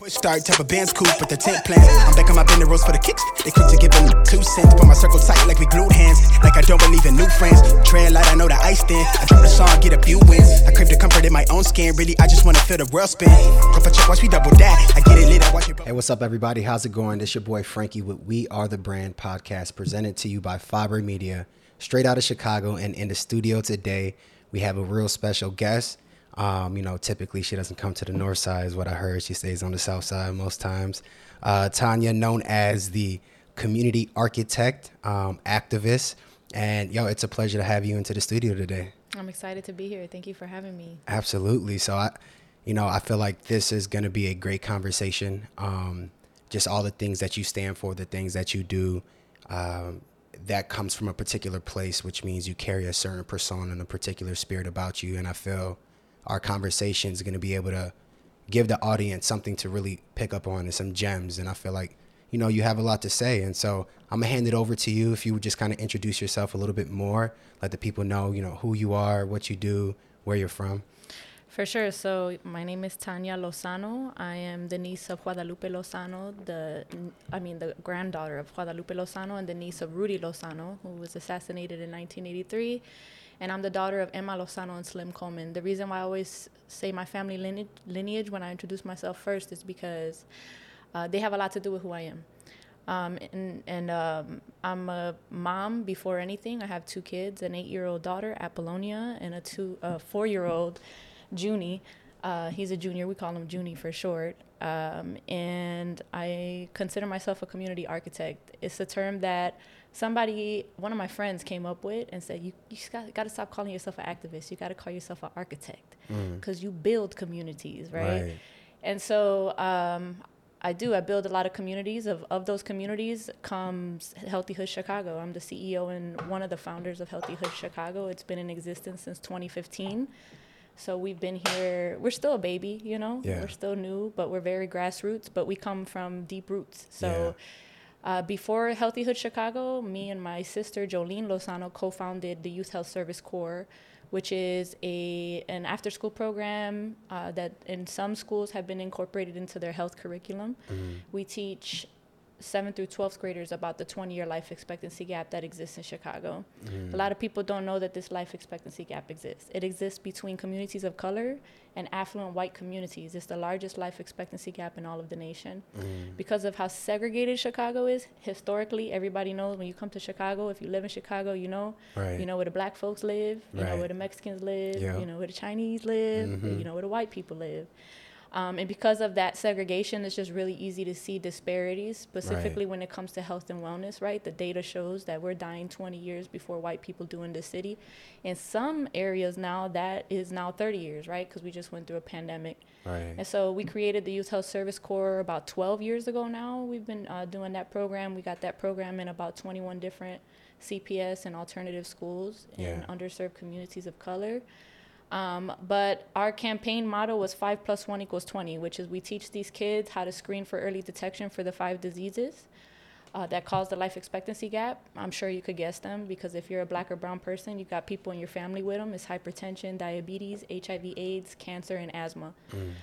Push start type of band's cool, but the tent plans. I'm back on my bending rolls for the kicks. They keep to give them 2 cents. Put my circle tight like we glued hands. Like I don't believe in new friends. Trail light, I know the ice thin. I drop the song, get a few wins. I crave the comfort in my own skin. Really, I just want to feel the world spin. Comfort check, watch me double that. I get it lit, I watch it. Hey, what's up, everybody? How's it going? It's your boy Frankie with We Are the Brand Podcast, presented to you by Fiber Media, straight out of Chicago. And in the studio today, we have a real special guest. You know, typically she doesn't come to the north side is what I heard. She stays on the south side most times. Tanya, known as the community architect, activist. And, yo, it's a pleasure to have you into the studio today. I'm excited to be here. Thank you for having me. Absolutely. So, I feel like this is going to be a great conversation. Just all the things that you stand for, the things that you do, that comes from a particular place, which means you carry a certain persona and a particular spirit about you. And I feel our conversation is going to be able to give the audience something to really pick up on and some gems. And I feel like, you know, you have a lot to say. And so I'm going to hand it over to you. If you would just kind of introduce yourself a little bit more, let the people know, you know, who you are, what you do, where you're from. For sure. So my name is Tanya Lozano. I am the niece of Guadalupe Lozano, the granddaughter of Guadalupe Lozano and the niece of Rudy Lozano, who was assassinated in 1983. And I'm the daughter of Emma Lozano and Slim Coleman. The reason why I always say my family lineage when I introduce myself first is because they have a lot to do with who I am. I'm a mom before anything. I have 2 kids, an 8-year-old daughter, Apollonia, and a 4-year-old, Junie. He's a junior. We call him Junie for short. And I consider myself a community architect. It's a term that one of my friends came up with and said, you got to stop calling yourself an activist. You got to call yourself an architect because you build communities, right? And so I build a lot of communities. Of those communities comes Healthy Hood Chicago. I'm the CEO and one of the founders of Healthy Hood Chicago. It's been in existence since 2015. So we've been here. We're still a baby, you know. Yeah. We're still new, but we're very grassroots. But we come from deep roots. So before Healthy Hood Chicago, me and my sister Jolene Lozano co-founded the Youth Health Service Corps, which is an after-school program that in some schools have been incorporated into their health curriculum. Mm-hmm. We teach 7th through 12th graders about the 20-year life expectancy gap that exists in Chicago. Mm. A lot of people don't know that this life expectancy gap exists. It exists between communities of color and affluent white communities. It's the largest life expectancy gap in all of the nation. Mm. Because of how segregated Chicago is, historically, everybody knows when you come to Chicago, if you live in Chicago, you know. Right. You know where the black folks live, you know where the Mexicans live, you know where the Chinese live, you know where the white people live. And because of that segregation, it's just really easy to see disparities, specifically when it comes to health and wellness, right? The data shows that we're dying 20 years before white people do in this city. In some areas now, that is now 30 years, right? Because we just went through a pandemic. Right. And so we created the Youth Health Service Corps about 12 years ago now. We've been doing that program. We got that program in about 21 different CPS and alternative schools in underserved communities of color. But our campaign motto was 5+1=20, which is we teach these kids how to screen for early detection for the 5 diseases that cause the life expectancy gap. I'm sure you could guess them because if you're a black or brown person, you've got people in your family with them. It's hypertension, diabetes, HIV, AIDS, cancer, and asthma. Mm.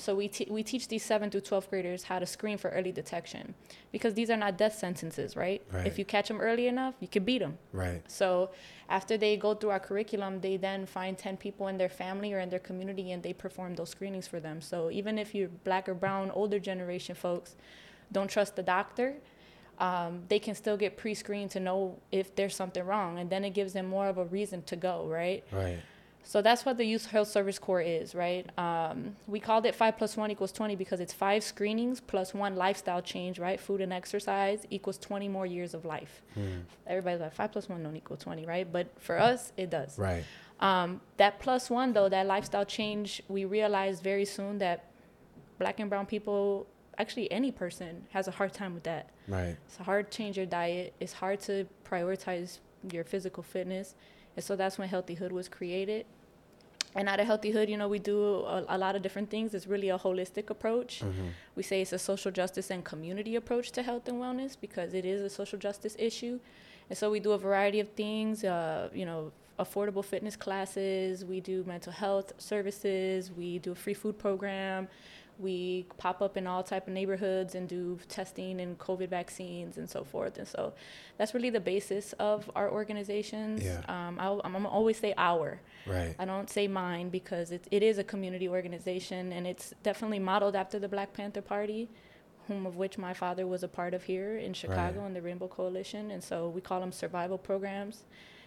So we teach these 7th through 12th graders how to screen for early detection because these are not death sentences, right? Right. If you catch them early enough, you can beat them. Right. So after they go through our curriculum, they then find 10 people in their family or in their community and they perform those screenings for them. So even if you're black or brown, older generation folks don't trust the doctor, they can still get pre-screened to know if there's something wrong. And then it gives them more of a reason to go, right? Right. So that's what the Youth Health Service Corps is, right? We called it 5+1=20 because it's 5 screenings plus 1 lifestyle change, right? Food and exercise equals 20 more years of life. Mm. Everybody's like, 5+1 = 20, right? But for us, it does. Right. That plus 1, though, that lifestyle change, we realized very soon that black and brown people, actually any person, has a hard time with that. Right. It's hard to change your diet. It's hard to prioritize your physical fitness. And so that's when Healthy Hood was created. And out of Healthy Hood, you know, we do a lot of different things. It's really a holistic approach. Mm-hmm. We say it's a social justice and community approach to health and wellness because it is a social justice issue. And so we do a variety of things, affordable fitness classes. We do mental health services. We do a free food program. We pop up in all type of neighborhoods and do testing and COVID vaccines and so forth. And so that's really the basis of our organizations. Yeah. I'm always say our. Right. I don't say mine because it is a community organization, and it's definitely modeled after the Black Panther Party, whom of which my father was a part of here in Chicago, right, in the Rainbow Coalition. And so we call them survival programs.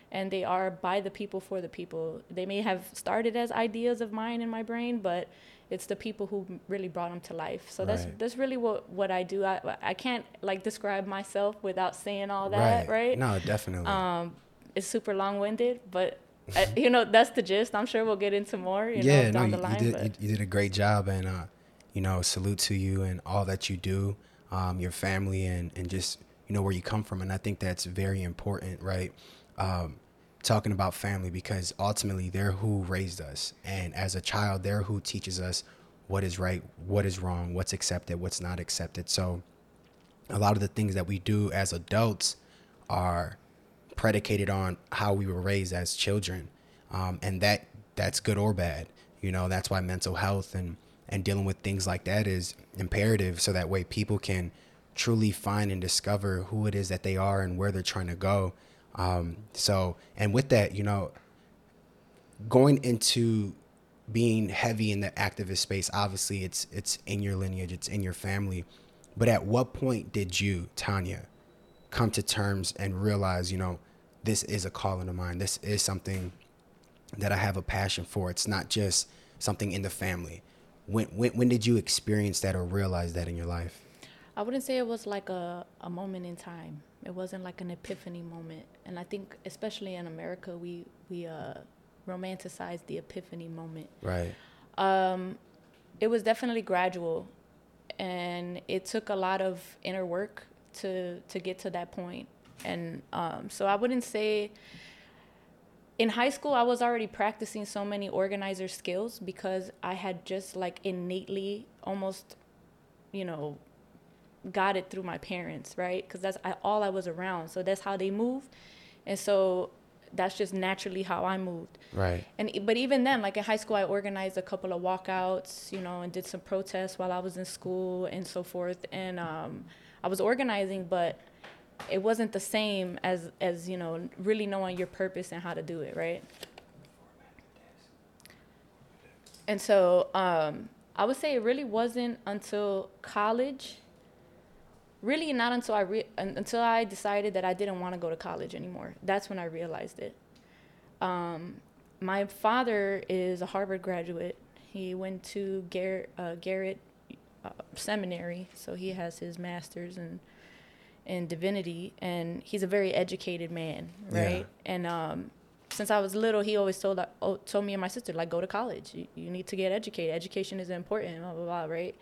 And they are by the people, for the people. They may have started as ideas of mine in my brain, but it's the people who really brought them to life. So right, that's really what I do. I can't like describe myself without saying all that, right? No, definitely. It's super long-winded, but that's the gist. I'm sure we'll get into more down the line. You did a great job, and salute to you and all that you do, your family, and just where you come from. And I think that's very important, right? Talking about family, because ultimately they're who raised us, and as a child they're who teaches us what is right, what is wrong, what's accepted, what's not accepted. So a lot of the things that we do as adults are predicated on how we were raised as children, and that's good or bad. That's why mental health and dealing with things like that is imperative, so that way people can truly find and discover who it is that they are and where they're trying to go. And with that, going into being heavy in the activist space, obviously it's in your lineage, it's in your family, but at what point did you, Tanya, come to terms and realize, this is a calling of mine. This is something that I have a passion for. It's not just something in the family. When did you experience that or realize that in your life? I wouldn't say it was like a moment in time. It wasn't like an epiphany moment. And I think especially in America, we romanticize the epiphany moment. Right. It was definitely gradual, and it took a lot of inner work to get to that point. And so I wouldn't say in high school I was already practicing so many organizer skills, because I had just like innately almost, got it through my parents, right? Because that's all I was around. So that's how they moved, and so that's just naturally how I moved. Right. But even then, like in high school, I organized a couple of walkouts, and did some protests while I was in school and so forth. And I was organizing, but it wasn't the same as really knowing your purpose and how to do it, right? And so I would say it really wasn't until college. Really not until I decided that I didn't want to go to college anymore. That's when I realized it. My father is a Harvard graduate. He went to Garrett Seminary, so he has his master's in divinity, and he's a very educated man, right? Yeah. And since I was little, he always told me and my sister, like, go to college. You need to get educated. Education is important, blah, blah, blah, right?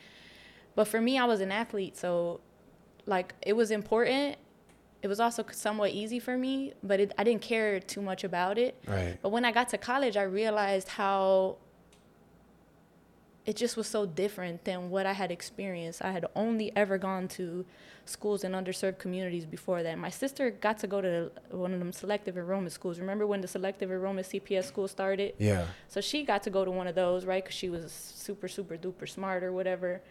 But for me, I was an athlete, so... like, it was important. It was also somewhat easy for me, but I didn't care too much about it. Right. But when I got to college, I realized how it just was so different than what I had experienced. I had only ever gone to schools in underserved communities before that. My sister got to go to one of them selective enrollment schools. Remember when the selective enrollment CPS school started? Yeah. So she got to go to one of those, right, because she was super, super duper smart or whatever.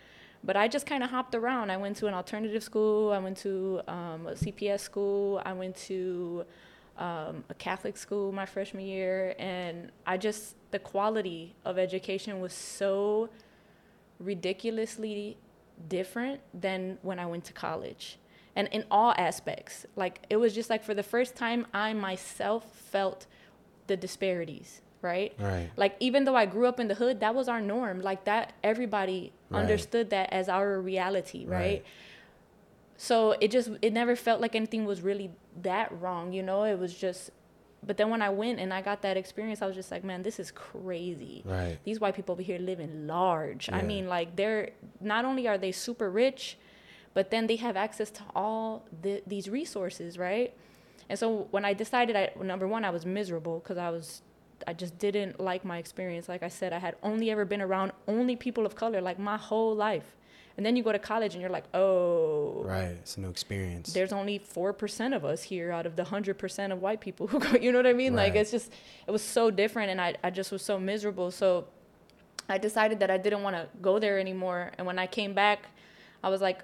But I just kind of hopped around. I went to an alternative school. I went to a CPS school. I went to a Catholic school my freshman year. And the quality of education was so ridiculously different than when I went to college. And in all aspects. Like, it was just like for the first time, I myself felt the disparities. Right. Like, even though I grew up in the hood, that was our norm. Like, that everybody understood that as our reality, right? So it never felt like anything was really that wrong, It was just, but then when I went and I got that experience, I was just like, man, this is crazy. Right. These white people over here living large. Yeah. I mean, like, they're not only are they super rich, but then they have access to all these resources, right? And so when I decided, number one, I was miserable because I just didn't like my experience. Like I said, I had only ever been around only people of color, like my whole life. And then you go to college and you're like, oh. Right, it's a new experience. There's only 4% of us here out of the 100% of white people who go, you know what I mean? Right. Like, it was so different, and I just was so miserable. So I decided that I didn't want to go there anymore. And when I came back, I was like,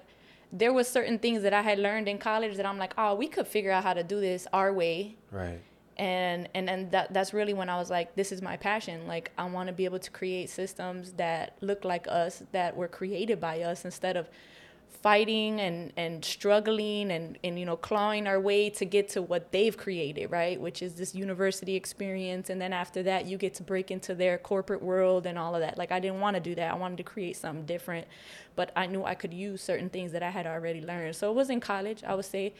there was certain things that I had learned in college that I'm like, oh, we could figure out how to do this our way. Right. And that's really when I was like, this is my passion. Like, I want to be able to create systems that look like us, that were created by us, instead of fighting and struggling and, you know, clawing our way to get to what they've created, right? Which is this university experience. And then after that, you get to break into their corporate world and all of that. Like, I didn't want to do that. I wanted to create something different, but I knew I could use certain things that I had already learned. So it was in college, I would say,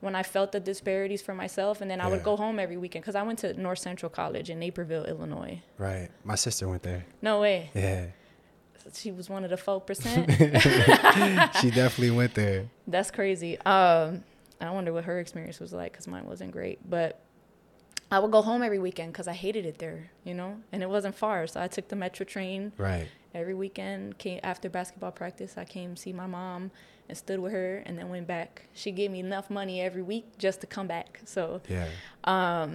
when I felt the disparities for myself. And then I would go home every weekend, because I went to North Central College in Naperville, Illinois. Right. My sister went there. No way. Yeah. She was one of the 4%. She definitely went there. That's crazy. I wonder what her experience was like, because mine wasn't great. But I would go home every weekend because I hated it there, you know, and it wasn't far. So I took the metro train. Right. Every weekend, after basketball practice, I came see my mom and stood with her, and then went back. She gave me enough money every week just to come back. So yeah.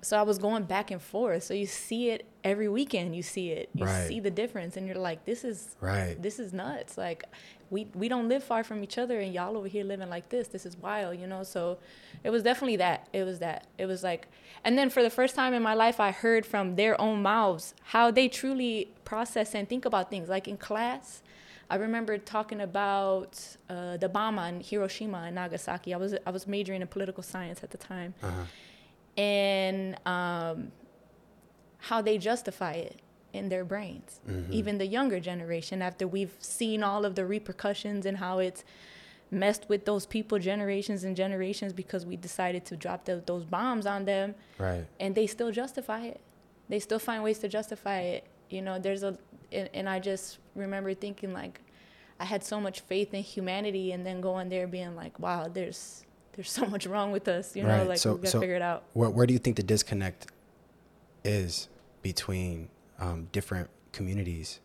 So I was going back and forth. So you see it every weekend. You see it. You right. see the difference, and you're like, "This is right. This is nuts. Like, we don't live far from each other, and y'all over here living like this. This is wild, you know." So it was definitely that. It was that. It was like, and then for the first time in my life, I heard from their own mouths how they truly process and think about things. Like in class, I remember talking about the bomb on Hiroshima and Nagasaki. I was majoring in political science at the time. Uh-huh. And how they justify it in their brains, mm-hmm. even the younger generation, after we've seen all of the repercussions and how it's messed with those people generations and generations, because we decided to drop those bombs on them. Right. And they still justify it. They still find ways to justify it. You know, and I just remember thinking, like, I had so much faith in humanity, and then going there being like, wow, there's so much wrong with us, you know, right. like, we got to figure it out. Where do you think the disconnect is between different communities?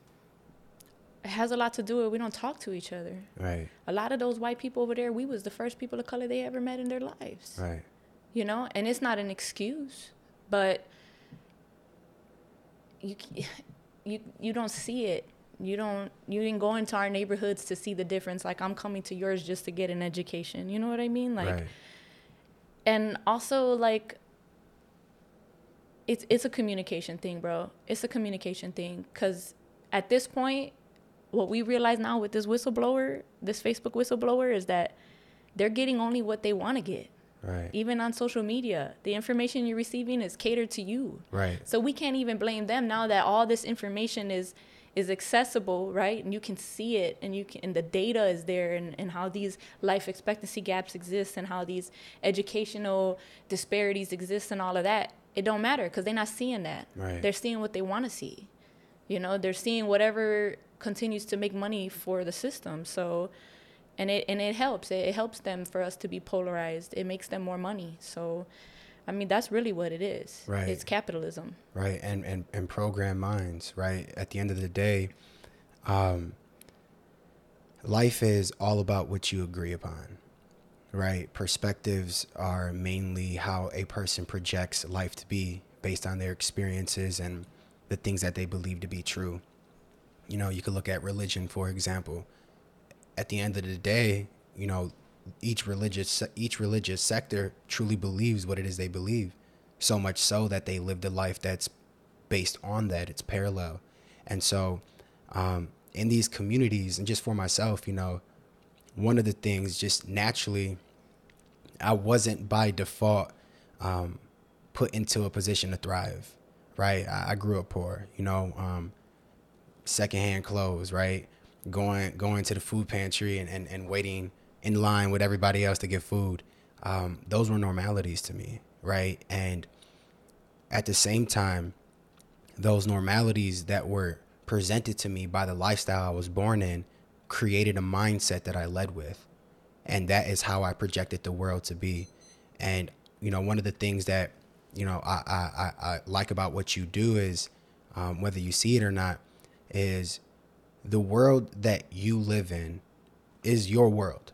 It has a lot to do with we don't talk to each other. Right. A lot of those white people over there, we was the first people of color they ever met in their lives. Right. You know, and it's not an excuse, but you don't see it. You didn't go into our neighborhoods to see the difference. Like, I'm coming to yours just to get an education. You know what I mean? Like, right. And also, like, it's a communication thing, bro. It's a communication thing. 'Cause at this point, what we realize now with this whistleblower, this Facebook whistleblower, is that they're getting only what they want to get. Right. Even on social media, the information you're receiving is catered to you. Right. So we can't even blame them now that all this information is accessible, right? And you can see it, and and the data is there, and how these life expectancy gaps exist, and how these educational disparities exist, and all of that. It don't matter, because they're not seeing that. Right. They're seeing what they want to see. You know, they're seeing whatever continues to make money for the system. So, and it helps. It helps them for us to be polarized. It makes them more money. So, I mean, that's really what it is. Right. It's capitalism. Right. And program minds, right? At the end of the day, life is all about what you agree upon, right? Perspectives are mainly how a person projects life to be based on their experiences and the things that they believe to be true. You know, you could look at religion, for example. At the end of the day, you know, each religious sector truly believes what it is they believe, so much so that they lived a life that's based on that. It's parallel. And so in these communities, and just for myself, you know, one of the things, just naturally, I wasn't by default put into a position to thrive, right? I grew up poor, you know, secondhand clothes, right? Going to the food pantry and waiting in line with everybody else to get food. Those were normalities to me, right? And at the same time, those normalities that were presented to me by the lifestyle I was born in created a mindset that I led with. And that is how I projected the world to be. And, you know, one of the things that, you know, I like about what you do is, whether you see it or not, is the world that you live in is your world.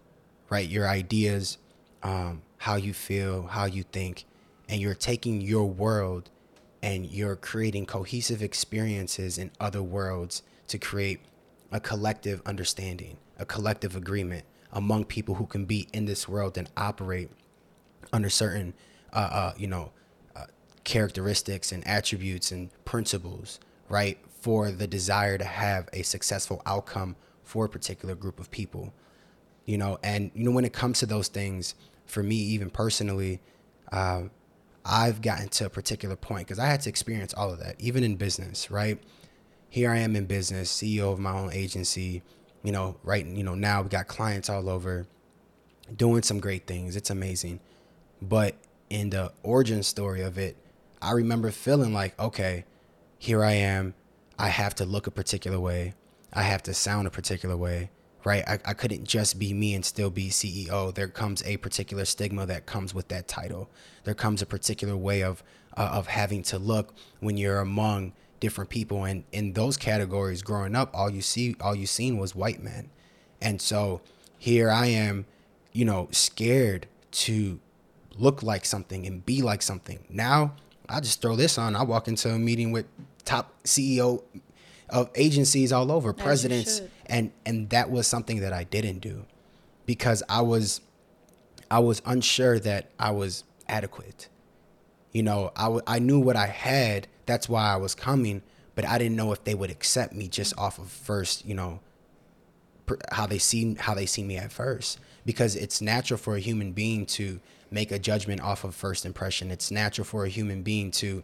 Right? Your ideas, how you feel, how you think, and you're taking your world and you're creating cohesive experiences in other worlds to create a collective understanding, a collective agreement among people who can be in this world and operate under certain, characteristics and attributes and principles, right, for the desire to have a successful outcome for a particular group of people, you know. And, you know, when it comes to those things, for me, even personally, I've gotten to a particular point because I had to experience all of that, even in business, right? Here I am in business, CEO of my own agency, you know, right? You know, now we got clients all over doing some great things. It's amazing. But in the origin story of it, I remember feeling like, okay, here I am. I have to look a particular way. I have to sound a particular way, right? I couldn't just be me and still be CEO. There comes a particular stigma that comes with that title. There comes a particular way of having to look when you're among different people. And in those categories growing up, all you seen was white men. And so here I am, you know, scared to look like something and be like something. Now I just throw this on. I walk into a meeting with top CEO of agencies all over, presidents. And that was something that I didn't do because I was unsure that I was adequate. You know, I knew what I had. That's why I was coming, but I didn't know if they would accept me just off of first, you know, how they see me at first, because it's natural for a human being to make a judgment off of first impression. It's natural for a human being to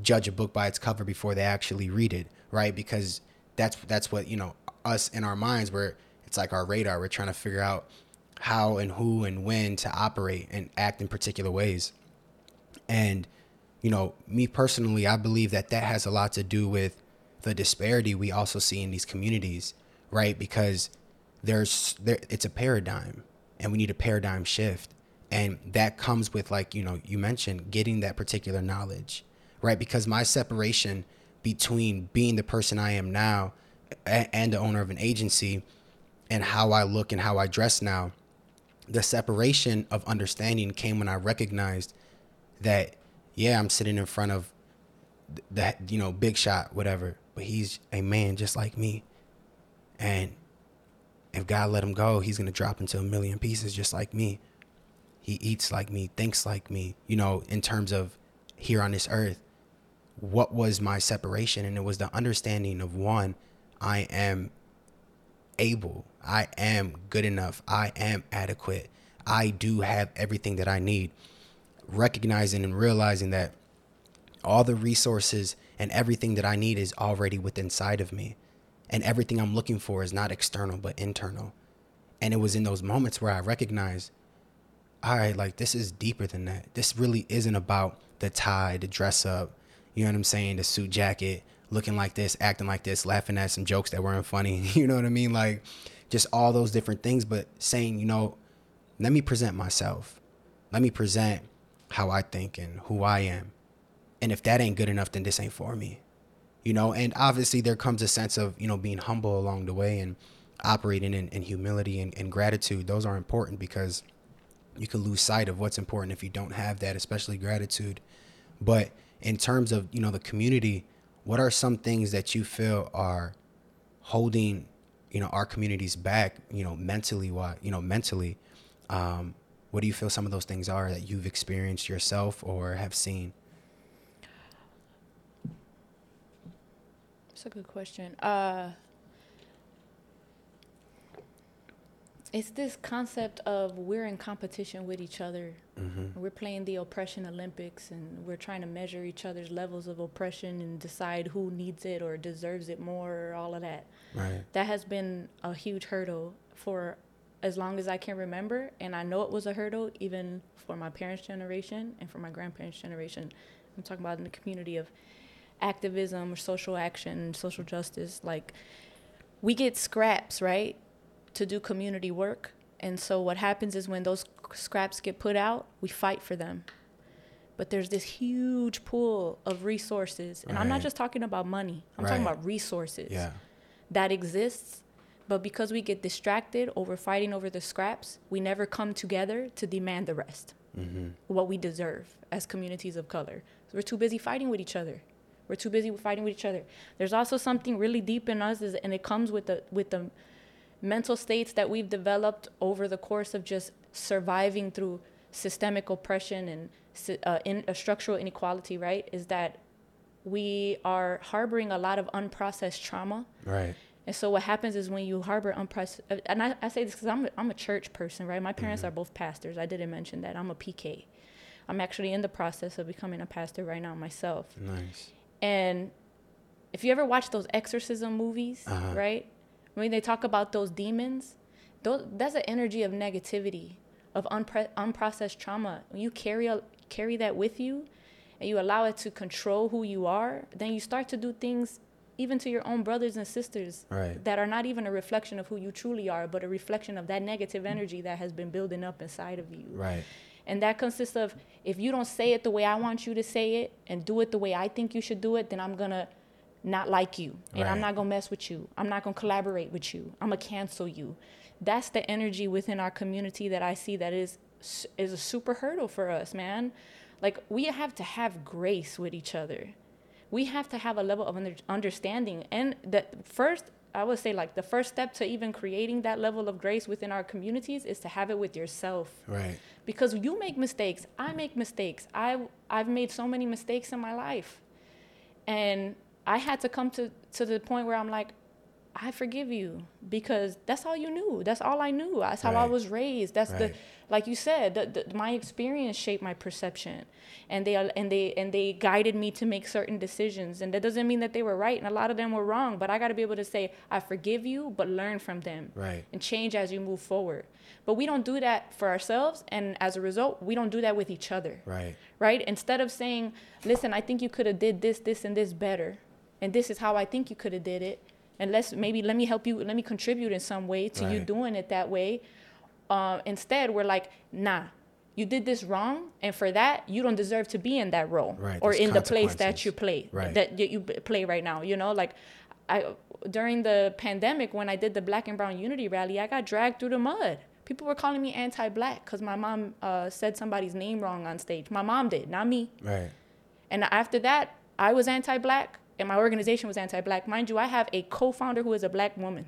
judge a book by its cover before they actually read it, right? Because that's what, you know, us in our minds, where it's like our radar, we're trying to figure out how and who and when to operate and act in particular ways. And, you know, me personally, I believe that has a lot to do with the disparity we also see in these communities, right? Because it's a paradigm, and we need a paradigm shift. And that comes with, like, you know, you mentioned getting that particular knowledge, right? Because my separation between being the person I am now and the owner of an agency and how I look and how I dress now, the separation of understanding came when I recognized that, yeah, I'm sitting in front of the, you know, big shot, whatever, but he's a man just like me. And if God let him go, he's going to drop into a million pieces just like me. He eats like me, thinks like me, you know, in terms of here on this earth. What was my separation? And it was the understanding of, one, I am able, I am good enough, I am adequate, I do have everything that I need. Recognizing and realizing that all the resources and everything that I need is already within inside of me, and everything I'm looking for is not external but internal. And it was in those moments where I recognized, all right, like, this is deeper than that. This really isn't about the tie, the dress up, you know what I'm saying, the suit jacket, looking like this, acting like this, laughing at some jokes that weren't funny, you know what I mean? Like, just all those different things, but saying, you know, let me present myself. Let me present how I think and who I am. And if that ain't good enough, then this ain't for me, you know? And obviously there comes a sense of, you know, being humble along the way and operating in humility and gratitude. Those are important because you can lose sight of what's important if you don't have that, especially gratitude. But in terms of, you know, the community, what are some things that you feel are holding, you know, our communities back, you know, mentally? What do you feel some of those things are that you've experienced yourself or have seen? That's a good question. It's this concept of we're in competition with each other. Mm-hmm. We're playing the oppression Olympics, and we're trying to measure each other's levels of oppression and decide who needs it or deserves it more, or all of that. Right. That has been a huge hurdle for as long as I can remember. And I know it was a hurdle even for my parents' generation and for my grandparents' generation. I'm talking about in the community of activism or social action, social justice. Like, we get scraps, right, to do community work. And so what happens is when those scraps get put out, we fight for them. But there's this huge pool of resources. And right. I'm not just talking about money. I'm right. talking about resources yeah. that exists. But because we get distracted over fighting over the scraps, we never come together to demand the rest, mm-hmm. what we deserve as communities of color. We're too busy fighting with each other. There's also something really deep in us, and it comes with the mental states that we've developed over the course of just surviving through systemic oppression and structural inequality, right? Is that we are harboring a lot of unprocessed trauma. Right. And so what happens is when you harbor unprocessed, and I say this because I'm a church person, right? My parents mm-hmm. are both pastors. I didn't mention that. I'm a PK. I'm actually in the process of becoming a pastor right now myself. Nice. And if you ever watch those exorcism movies, uh-huh. right? When they talk about those demons, that's an energy of negativity, of unprocessed trauma. When you carry that with you and you allow it to control who you are, then you start to do things even to your own brothers and sisters right. that are not even a reflection of who you truly are, but a reflection of that negative energy that has been building up inside of you. Right. And that consists of, if you don't say it the way I want you to say it and do it the way I think you should do it, then I'm going to not like you. And right. I'm not going to mess with you. I'm not going to collaborate with you. I'm going to cancel you. That's the energy within our community that I see that is a super hurdle for us, man. Like, we have to have grace with each other. We have to have a level of understanding. And the first step to even creating that level of grace within our communities is to have it with yourself. Right. Because you make mistakes. I make mistakes. I've made so many mistakes in my life. And I had to come to the point where I'm like, I forgive you, because that's all you knew. That's all I knew. That's how right. I was raised. That's right. Like you said, my experience shaped my perception, and they guided me to make certain decisions. And that doesn't mean that they were right, and a lot of them were wrong. But I got to be able to say, I forgive you, but learn from them, right. and change as you move forward. But we don't do that for ourselves, and as a result, we don't do that with each other. Right. Right. Instead of saying, listen, I think you could have did this, this, and this better, and this is how I think you could have did it. And let me help you, let me contribute in some way to right. you doing it that way. Instead, we're like, nah, you did this wrong, and for that, you don't deserve to be in that role right. or there's in the place that you play, right. that you play right now. You know, like during the pandemic, when I did the Black and Brown Unity Rally, I got dragged through the mud. People were calling me anti-Black because my mom said somebody's name wrong on stage. My mom did, not me. Right. And after that, I was anti-Black. And my organization was anti-Black. Mind you, I have a co-founder who is a Black woman.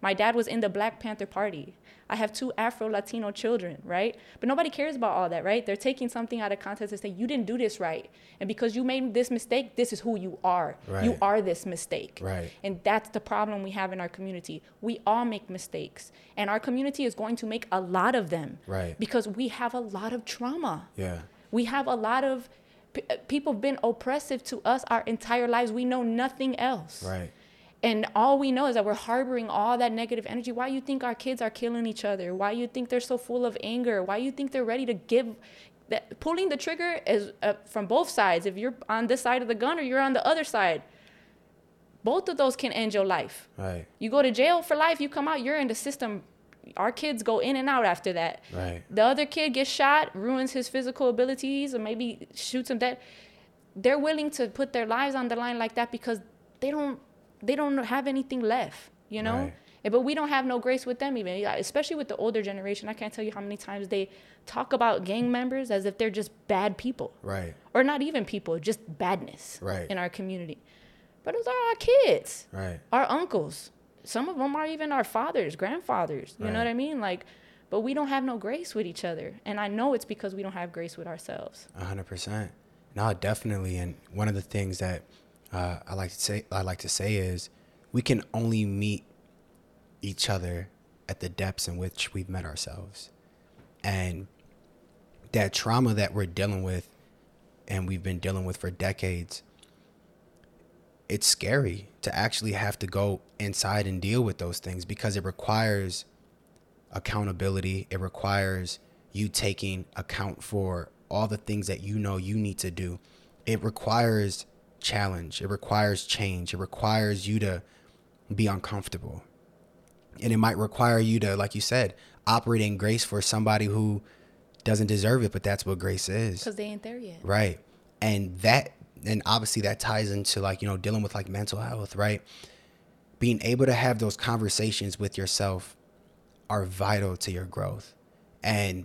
My dad was in the Black Panther Party. I have 2 Afro-Latino children, right? But nobody cares about all that, right? They're taking something out of context and saying, you didn't do this right. And because you made this mistake, this is who you are. Right. You are this mistake. Right. And that's the problem we have in our community. We all make mistakes. And our community is going to make a lot of them. Right. Because we have a lot of trauma. Yeah. We have a lot of... people have been oppressive to us our entire lives. We know nothing else. Right. And all we know is that we're harboring all that negative energy. Why you think our kids are killing each other? Why you think they're so full of anger? Why you think they're ready to give? That pulling the trigger is from both sides. If you're on this side of the gun or you're on the other side, both of those can end your life. Right. You go to jail for life, you come out, you're in the system. Our kids go in and out after that. Right. The other kid gets shot, ruins his physical abilities, or maybe shoots him dead. They're willing to put their lives on the line like that because they don't have anything left, you know? Right. But we don't have no grace with them even, especially with the older generation. I can't tell you how many times they talk about gang members as if they're just bad people. Right. Or not even people, just badness right. in our community. But those are our kids, right. our uncles. Some of them are even our fathers, grandfathers. You right. know what I mean? Like, but we don't have no grace with each other. And I know it's because we don't have grace with ourselves. 100%. No, definitely. And one of the things that I like to say is we can only meet each other at the depths in which we've met ourselves. And that trauma that we're dealing with and we've been dealing with for decades, it's scary to actually have to go inside and deal with those things because it requires accountability. It requires you taking account for all the things that you know you need to do. It requires challenge. It requires change. It requires you to be uncomfortable. And it might require you to, like you said, operate in grace for somebody who doesn't deserve it, but that's what grace is. Because they ain't there yet. Right. And obviously that ties into like, you know, dealing with like mental health, right? Being able to have those conversations with yourself are vital to your growth. And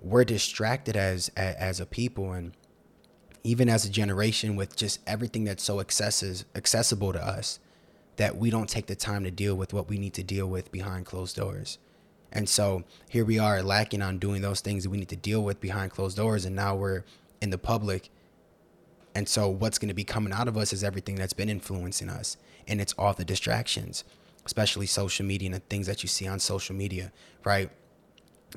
we're distracted as a people. And even as a generation, with just everything that's so accessible to us, that we don't take the time to deal with what we need to deal with behind closed doors. And so here we are lacking on doing those things that we need to deal with behind closed doors, and now we're in the public. And so what's going to be coming out of us is everything that's been influencing us, and it's all the distractions, especially social media and the things that you see on social media, right?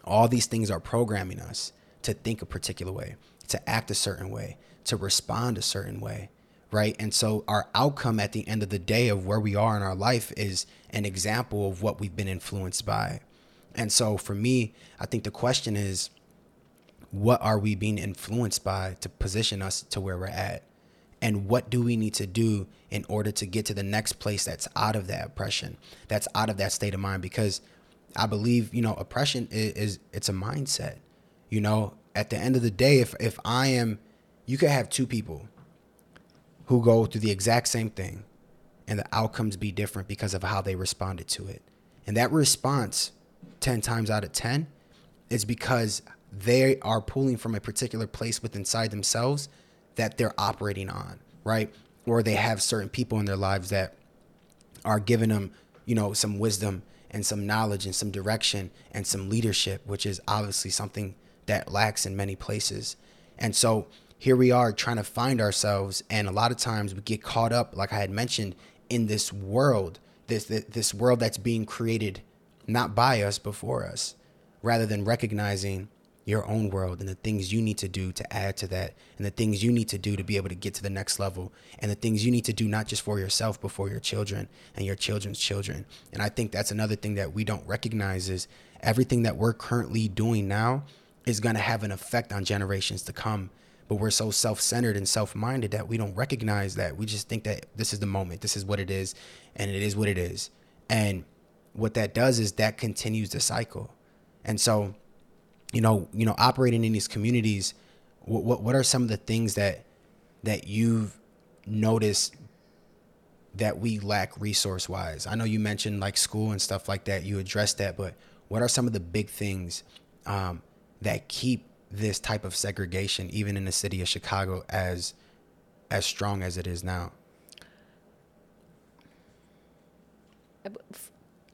All these things are programming us to think a particular way, to act a certain way, to respond a certain way, right? And so our outcome at the end of the day of where we are in our life is an example of what we've been influenced by. And so for me, I think the question is, what are we being influenced by to position us to where we're at? And what do we need to do in order to get to the next place that's out of that oppression, that's out of that state of mind? Because I believe, oppression is it's a mindset. At the end of the day, if I am, you could have two people who go through the exact same thing and the outcomes be different because of how they responded to it. And that response 10 times out of 10 is because they are pulling from a particular place within inside themselves that they're operating on, right? Or they have certain people in their lives that are giving them, some wisdom and some knowledge and some direction and some leadership, which is obviously something that lacks in many places. And so here we are trying to find ourselves. And a lot of times we get caught up, like I had mentioned, in this world, this world that's being created not by us, but for us, rather than recognizing your own world and the things you need to do to add to that, and the things you need to do to be able to get to the next level, and the things you need to do not just for yourself, but for your children and your children's children. And I think that's another thing that we don't recognize is everything that we're currently doing now is going to have an effect on generations to come. But we're so self-centered and self-minded that we don't recognize that. We just think that this is the moment, this is what it is, and it is what it is. And what that does is that continues the cycle. And so operating in these communities, what are some of the things that you've noticed that we lack resource-wise? I know you mentioned like school and stuff like that. You addressed that, but what are some of the big things that keep this type of segregation, even in the city of Chicago, as strong as it is now?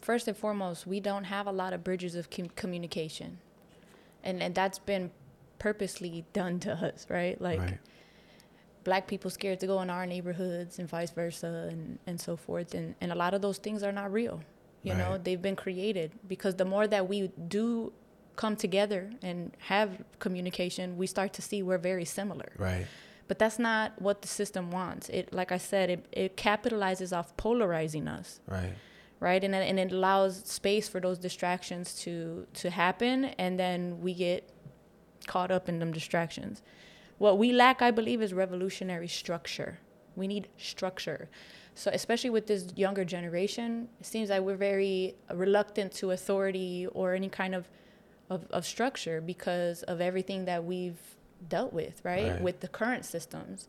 First and foremost, we don't have a lot of bridges of communication. And that's been purposely done to us, right? Like, right. Black people scared to go in our neighborhoods and vice versa and so forth. And a lot of those things are not real. You know, they've been created. Because the more that we do come together and have communication, we start to see we're very similar. Right. But that's not what the system wants. It, like I said, it capitalizes off polarizing us. Right. Right. And it allows space for those distractions to happen. And then we get caught up in them distractions. What we lack, I believe, is revolutionary structure. We need structure. So especially with this younger generation, it seems like we're very reluctant to authority or any kind of structure because of everything that we've dealt with. Right. With the current systems.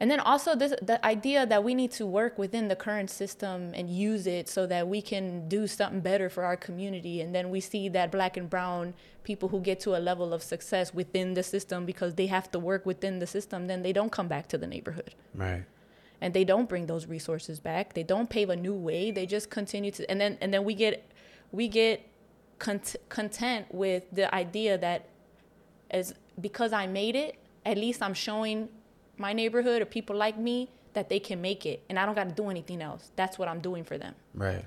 And then also the idea that we need to work within the current system and use it so that we can do something better for our community. And then we see that Black and brown people who get to a level of success within the system because they have to work within the system, then they don't come back to the neighborhood. Right. And they don't bring those resources back. They don't pave a new way. They just continue to. And then we get content with the idea that as because I made it, at least I'm showing my neighborhood or people like me that they can make it and I don't got to do anything else. That's what I'm doing for them. Right.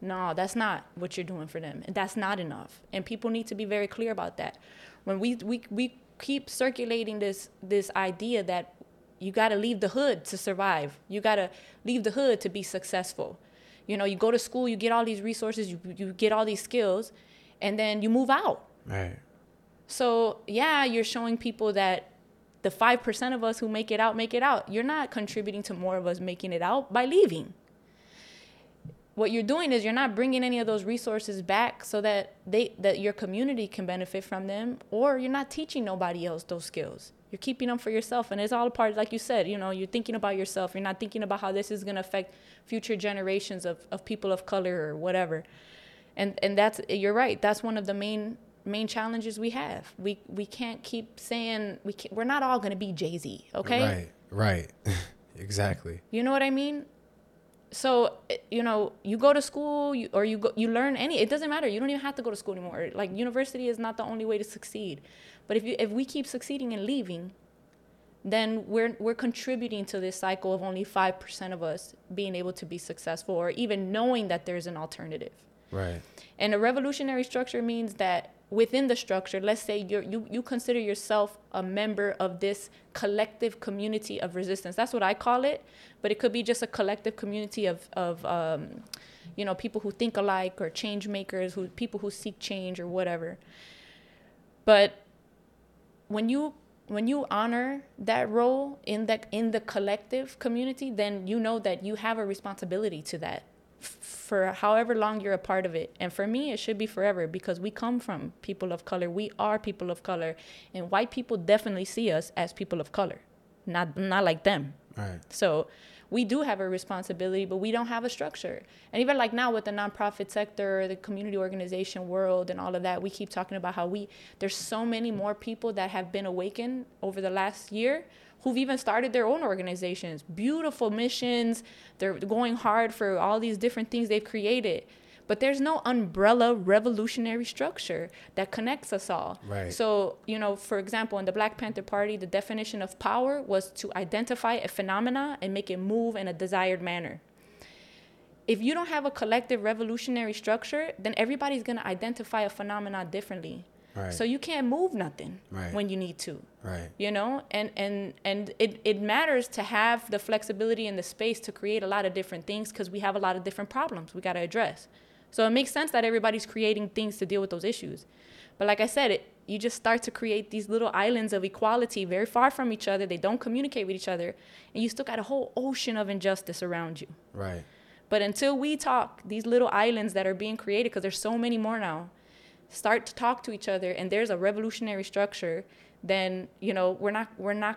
No, that's not what you're doing for them. And that's not enough. And people need to be very clear about that. When we keep circulating this idea that you got to leave the hood to survive. You got to leave the hood to be successful. You go to school, you get all these resources, you get all these skills, and then you move out. Right. So, yeah, you're showing people that the 5% of us who make it out. You're not contributing to more of us making it out by leaving. What you're doing is you're not bringing any of those resources back so that that your community can benefit from them, or you're not teaching nobody else those skills. You're keeping them for yourself, and it's all a part, like you said, you're thinking about yourself. You're not thinking about how this is going to affect future generations of people of color or whatever. And that's, you're right, that's one of the main main challenges we have. We can't keep saying we're not all going to be Jay-Z, okay? Right, right. Exactly. You know what I mean? So, you know, you go to school you learn it doesn't matter. You don't even have to go to school anymore. Like, university is not the only way to succeed. But if we keep succeeding and leaving, then we're contributing to this cycle of only 5% of us being able to be successful or even knowing that there's an alternative. Right. And a revolutionary structure means that within the structure, let's say you consider yourself a member of this collective community of resistance. That's what I call it, but it could be just a collective community of people who think alike or change makers, people who seek change or whatever. But when you honor that role in the collective community, then you know that you have a responsibility to that. For however long you're a part of it. And for me, it should be forever, because we come from people of color. We are people of color. And white people definitely see us as people of color, not like them. Right. So we do have a responsibility, but we don't have a structure. And even like now with the nonprofit sector, the community organization world and all of that, we keep talking about how there's so many more people that have been awakened over the last year who've even started their own organizations, beautiful missions. They're going hard for all these different things they've created. But there's no umbrella revolutionary structure that connects us all. Right. So, for example, in the Black Panther Party, the definition of power was to identify a phenomena and make it move in a desired manner. If you don't have a collective revolutionary structure, then everybody's going to identify a phenomena differently. Right. So you can't move nothing when you need to, and it matters to have the flexibility and the space to create a lot of different things, because we have a lot of different problems we got to address. So it makes sense that everybody's creating things to deal with those issues. But like I said, you just start to create these little islands of equality very far from each other. They don't communicate with each other, and you still got a whole ocean of injustice around you. Right. But until we talk, these little islands that are being created, because there's so many more now, start to talk to each other, and there's a revolutionary structure, then we're not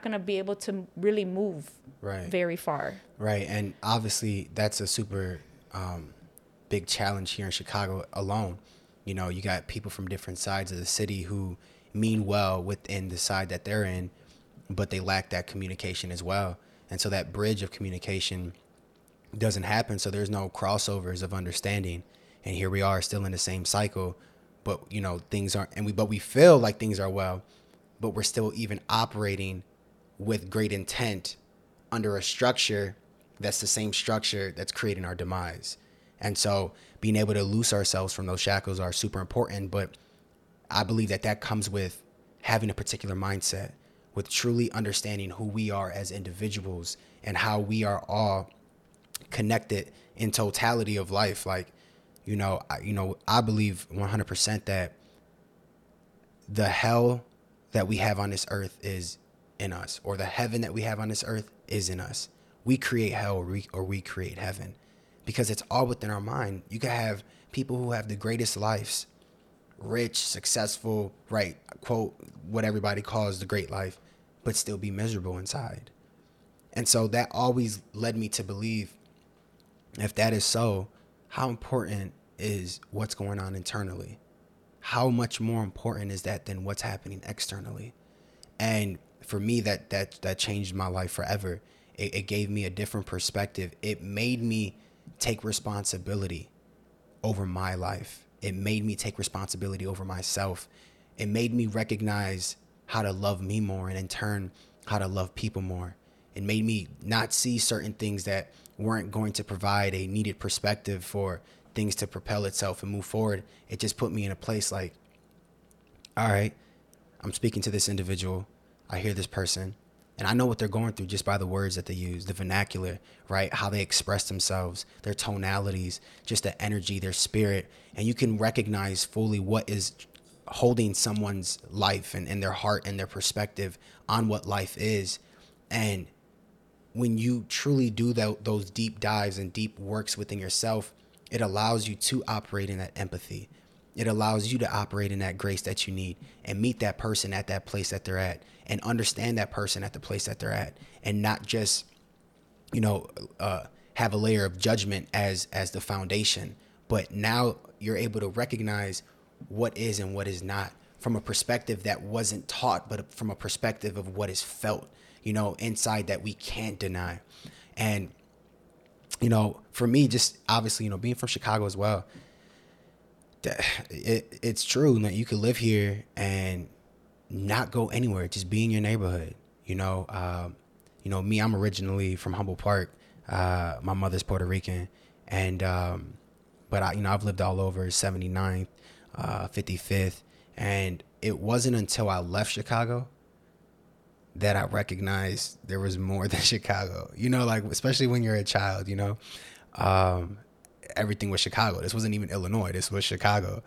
going to be able to really move very far. Right, and obviously that's a super big challenge here in Chicago alone. You got people from different sides of the city who mean well within the side that they're in, but they lack that communication as well. And so that bridge of communication doesn't happen, so there's no crossovers of understanding. And here we are still in the same cycle. But things aren't, but we feel like things are well, but we're still even operating with great intent under a structure that's the same structure that's creating our demise. And so being able to loose ourselves from those shackles are super important. But I believe that comes with having a particular mindset, with truly understanding who we are as individuals and how we are all connected in totality of life. Like, I believe 100% that the hell that we have on this earth is in us, or the heaven that we have on this earth is in us. We create hell or we create heaven, because it's all within our mind. You can have people who have the greatest lives, rich, successful, right, quote, what everybody calls the great life, but still be miserable inside. And so that always led me to believe, if that is so, how important is what's going on internally? How much more important is that than what's happening externally? And for me, that changed my life forever. It gave me a different perspective. It made me take responsibility over my life. It made me take responsibility over myself. It made me recognize how to love me more, and in turn, how to love people more. It made me not see certain things that weren't going to provide a needed perspective for things to propel itself and move forward. It just put me in a place like, all right, I'm speaking to this individual. I hear this person, and I know what they're going through just by the words that they use, the vernacular, right? How they express themselves, their tonalities, just the energy, their spirit. And you can recognize fully what is holding someone's life and their heart and their perspective on what life is. And when you truly do those deep dives and deep works within yourself, it allows you to operate in that empathy. It allows you to operate in that grace that you need, and meet that person at that place that they're at, and understand that person at the place that they're at, and not just, have a layer of judgment as the foundation. But now you're able to recognize what is and what is not, from a perspective that wasn't taught, but from a perspective of what is felt, you know, inside that we can't deny. And, you know, for me, just obviously, you know, being from Chicago as well, it's true that you could live here and not go anywhere, just be in your neighborhood. You know, me, I'm originally from Humboldt Park. My mother's Puerto Rican. And, but I, you know, I've lived all over 79th, 55th. And it wasn't until I left Chicago that I recognized there was more than Chicago, you know, like, especially when you're a child, you know, everything was Chicago. This wasn't even Illinois. This was Chicago.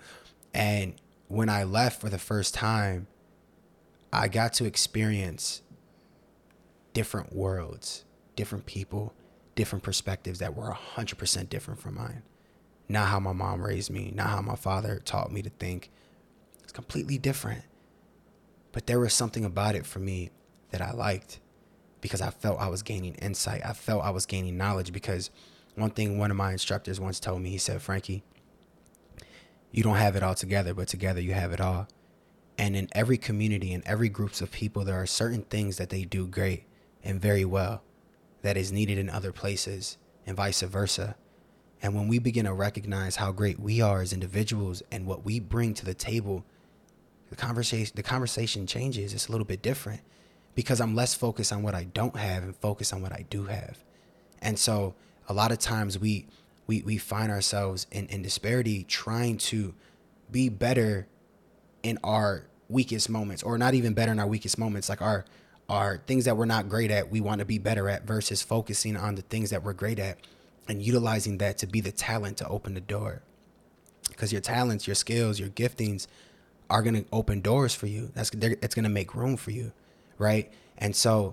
And when I left for the first time, I got to experience different worlds, different people, different perspectives that were 100% different from mine. Not how my mom raised me, not how my father taught me to think. It's completely different. But there was something about it for me that I liked, because I felt I was gaining insight. I felt I was gaining knowledge, because one thing one of my instructors once told me, he said, Frankie, you don't have it all together, but together you have it all. And in every community, in every groups of people, there are certain things that they do great and very well that is needed in other places, and vice versa. And when we begin to recognize how great we are as individuals and what we bring to the table, the conversation changes. It's a little bit different, because I'm less focused on what I don't have and focused on what I do have. And so a lot of times we find ourselves in disparity, trying to be better in our weakest moments, or not even better in our weakest moments, like our things that we're not great at, we want to be better at, versus focusing on the things that we're great at and utilizing that to be the talent to open the door. Because your talents, your skills, your giftings are going to open doors for you. It's going to make room for you, right? And so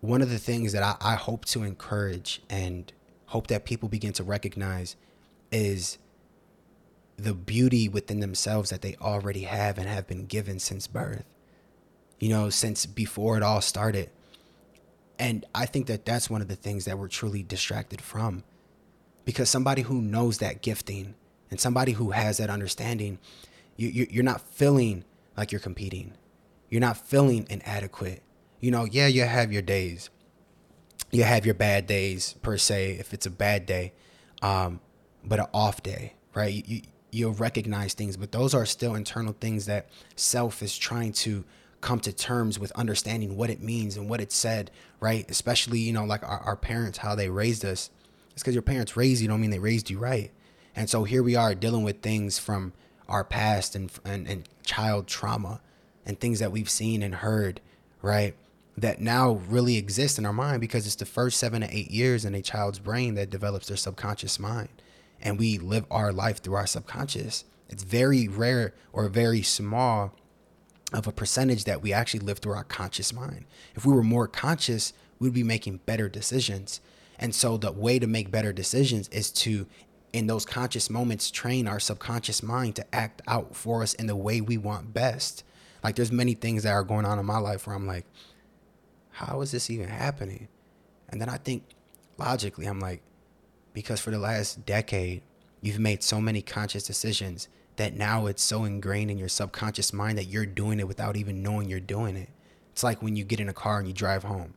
one of the things that I hope to encourage and hope that people begin to recognize is the beauty within themselves that they already have and have been given since birth, you know, since before it all started. And I think that that's one of the things that we're truly distracted from, because somebody who knows that gifting and somebody who has that understanding, you're not feeling like you're competing. You're not feeling inadequate. You know, yeah, you have your days. You have your bad days, per se, if it's a bad day, but an off day, right? You'll recognize things, but those are still internal things that self is trying to come to terms with, understanding what it means and what it said, right? Especially, you know, like our parents, how they raised us. It's because your parents raised you don't mean they raised you right. And so here we are dealing with things from our past and child trauma and things that we've seen and heard, right? That now really exist in our mind, because it's the first 7 to 8 years in a child's brain that develops their subconscious mind. And we live our life through our subconscious. It's very rare or very small of a percentage that we actually live through our conscious mind. If we were more conscious, we'd be making better decisions. And so the way to make better decisions is to, in those conscious moments, train our subconscious mind to act out for us in the way we want best. Like, there's many things that are going on in my life where I'm like, how is this even happening? And then I think logically, I'm like, because for the last decade, you've made so many conscious decisions that now it's so ingrained in your subconscious mind that you're doing it without even knowing you're doing it. It's like when you get in a car and you drive home.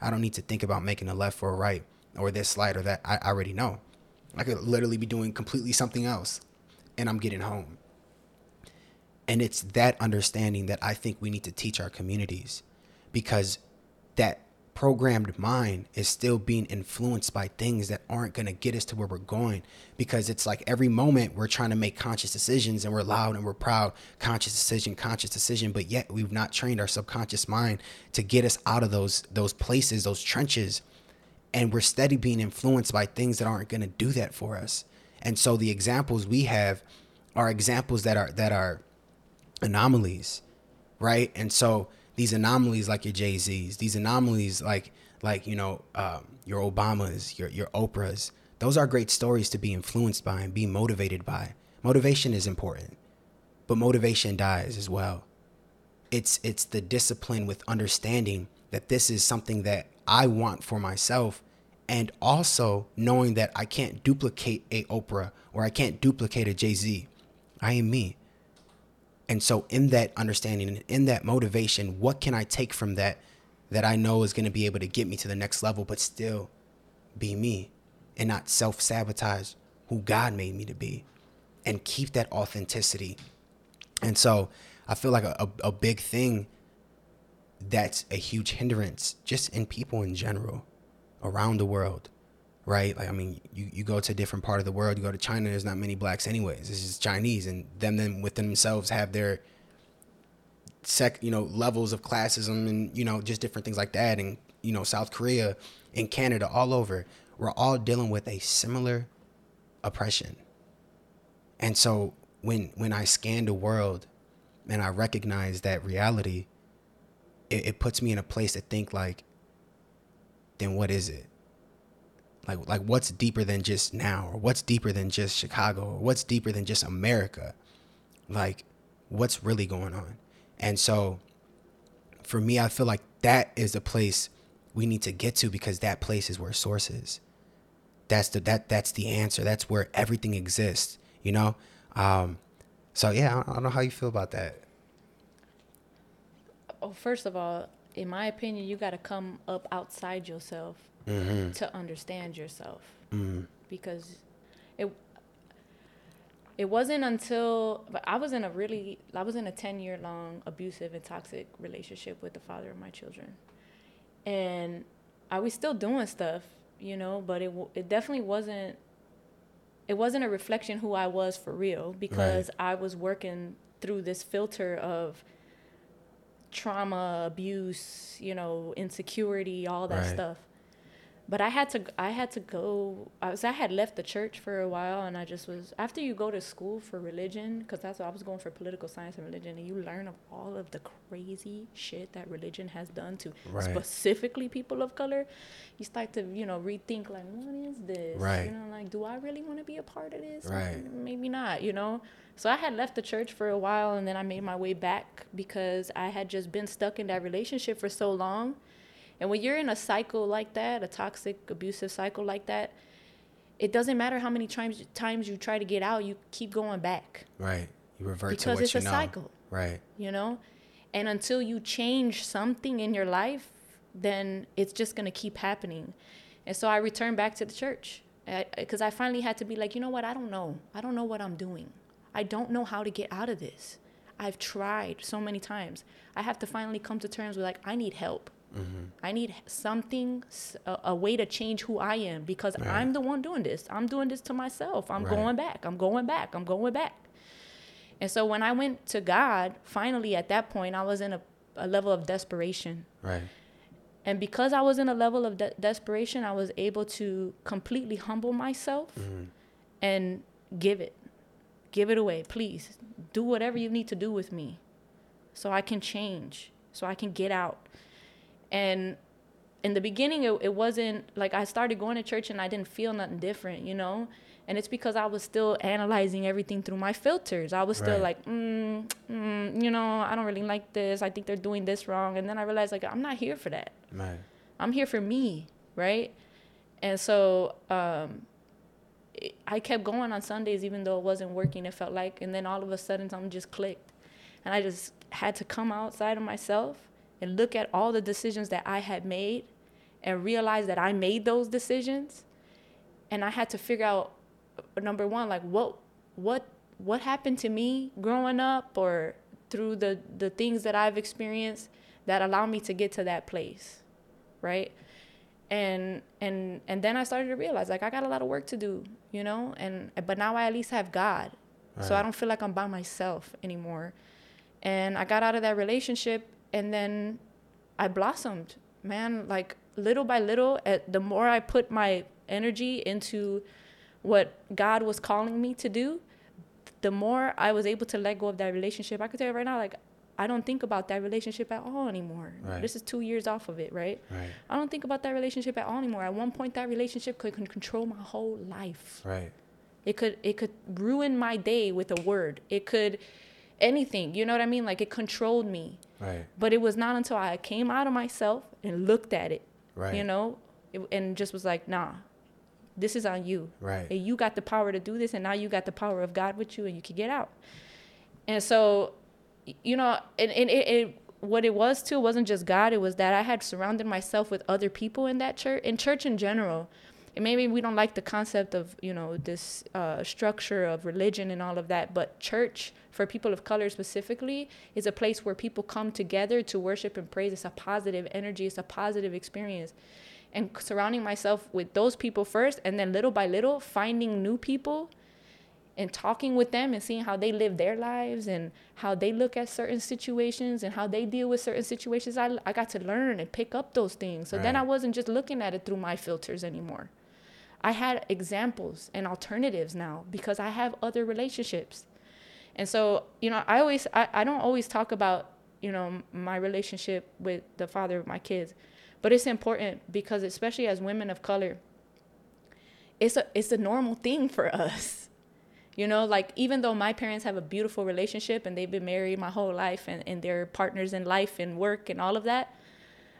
I don't need to think about making a left or a right or this slide or that. I already know. I could literally be doing completely something else and I'm getting home. And it's that understanding that I think we need to teach our communities, because that programmed mind is still being influenced by things that aren't going to get us to where we're going. Because it's like every moment we're trying to make conscious decisions and we're loud and we're proud, conscious decision, but yet we've not trained our subconscious mind to get us out of those places, those trenches. And we're steady being influenced by things that aren't going to do that for us. And so the examples we have are examples that are anomalies, right? And so these anomalies, like your Jay-Z's, these anomalies, like you know, your Obamas, your Oprahs, those are great stories to be influenced by and be motivated by. Motivation is important, but motivation dies as well. It's the discipline with understanding that this is something that I want for myself, and also knowing that I can't duplicate a Oprah or I can't duplicate a Jay-Z. I am me. And so in that understanding and in that motivation, what can I take from that that I know is going to be able to get me to the next level, but still be me and not self-sabotage who God made me to be and keep that authenticity. And so I feel like a big thing that's a huge hindrance just in people in general around the world, right? Like, I mean, you go to a different part of the world, you go to China, there's not many blacks anyways. It's just Chinese, and them then within themselves have their levels of classism and, just different things like that. And, South Korea and Canada, all over, we're all dealing with a similar oppression. And so when I scan the world and I recognize that reality, it puts me in a place to think like, then what is it? Like what's deeper than just now, or what's deeper than just Chicago, or what's deeper than just America? Like, what's really going on? And so for me, I feel like that is the place we need to get to, because that place is where source is. That's the answer. That's where everything exists, So, yeah, I don't know how you feel about that. Oh, first of all, in my opinion, you got to come up outside yourself mm-hmm. to understand yourself. Mm-hmm. Because it wasn't until, but I was in a 10-year long abusive and toxic relationship with the father of my children. And I was still doing stuff, but it definitely wasn't. It wasn't a reflection who I was for real, because right. I was working through this filter of trauma, abuse, insecurity, all that right. stuff. But I had left the church for a while, and I just was, after you go to school for religion, because that's what I was going for, political science and religion, and you learn of all of the crazy shit that religion has done to right. specifically people of color, you start to, rethink, like, what is this? Right. Do I really want to be a part of this? Right. Maybe not, So I had left the church for a while, and then I made my way back because I had just been stuck in that relationship for so long. And when you're in a cycle like that, a toxic, abusive cycle like that, it doesn't matter how many times you try to get out, you keep going back. Right. You revert to what you know. Because it's a cycle. Right. And until you change something in your life, then it's just going to keep happening. And so I returned back to the church because I finally had to be like, you know what? I don't know. I don't know what I'm doing. I don't know how to get out of this. I've tried so many times. I have to finally come to terms with, I need help. Mm-hmm. I need something, a way to change who I am, because right. I'm the one doing this. I'm doing this to myself. I'm right. going back. I'm going back. I'm going back. And so when I went to God, finally at that point, I was in a level of desperation. Right. And because I was in a level of desperation, I was able to completely humble myself mm-hmm. and give it away. Please do whatever you need to do with me so I can change, so I can get out. And in the beginning, it wasn't like I started going to church and I didn't feel nothing different, And it's because I was still analyzing everything through my filters. I was still right. like, I don't really like this. I think they're doing this wrong. And then I realized, I'm not here for that. Right. I'm here for me, right? And so I kept going on Sundays, even though it wasn't working, it felt like. And then all of a sudden, something just clicked. And I just had to come outside of myself and look at all the decisions that I had made and realize that I made those decisions. And I had to figure out, number one, what happened to me growing up or through the things that I've experienced that allow me to get to that place, right? And then I started to realize, I got a lot of work to do, but now I at least have God. Right. So I don't feel like I'm by myself anymore. And I got out of that relationship, and then I blossomed, man, little by little. The more I put my energy into what God was calling me to do, the more I was able to let go of that relationship. I could tell you right now, I don't think about that relationship at all anymore. Right. This is 2 years off of it, right? I don't think about that relationship at all anymore. At one point, that relationship could control my whole life. Right. It could ruin my day with a word. It could... anything, you know what I mean? It controlled me. Right. But it was not until I came out of myself and looked at it, right. And just was like, nah, this is on you. Right. And you got the power to do this, and now you got the power of God with you, and you can get out. And so you know, and what it was too wasn't just God. It was that I had surrounded myself with other people in that church, in church in general. And maybe we don't like the concept of, you know, this structure of religion and all of that, but church for people of color specifically is a place where people come together to worship and praise. It's a positive energy. It's a positive experience. And surrounding myself with those people first, and then little by little finding new people and talking with them and seeing how they live their lives and how they look at certain situations and how they deal with certain situations. I got to learn and pick up those things. So then I wasn't just looking at it through my filters anymore. I had examples and alternatives now because I have other relationships. And so, you know, I don't always talk about, you know, my relationship with the father of my kids, but it's important because especially as women of color, it's a normal thing for us. You know, like, even though my parents have a beautiful relationship and they've been married my whole life and they're partners in life and work and all of that,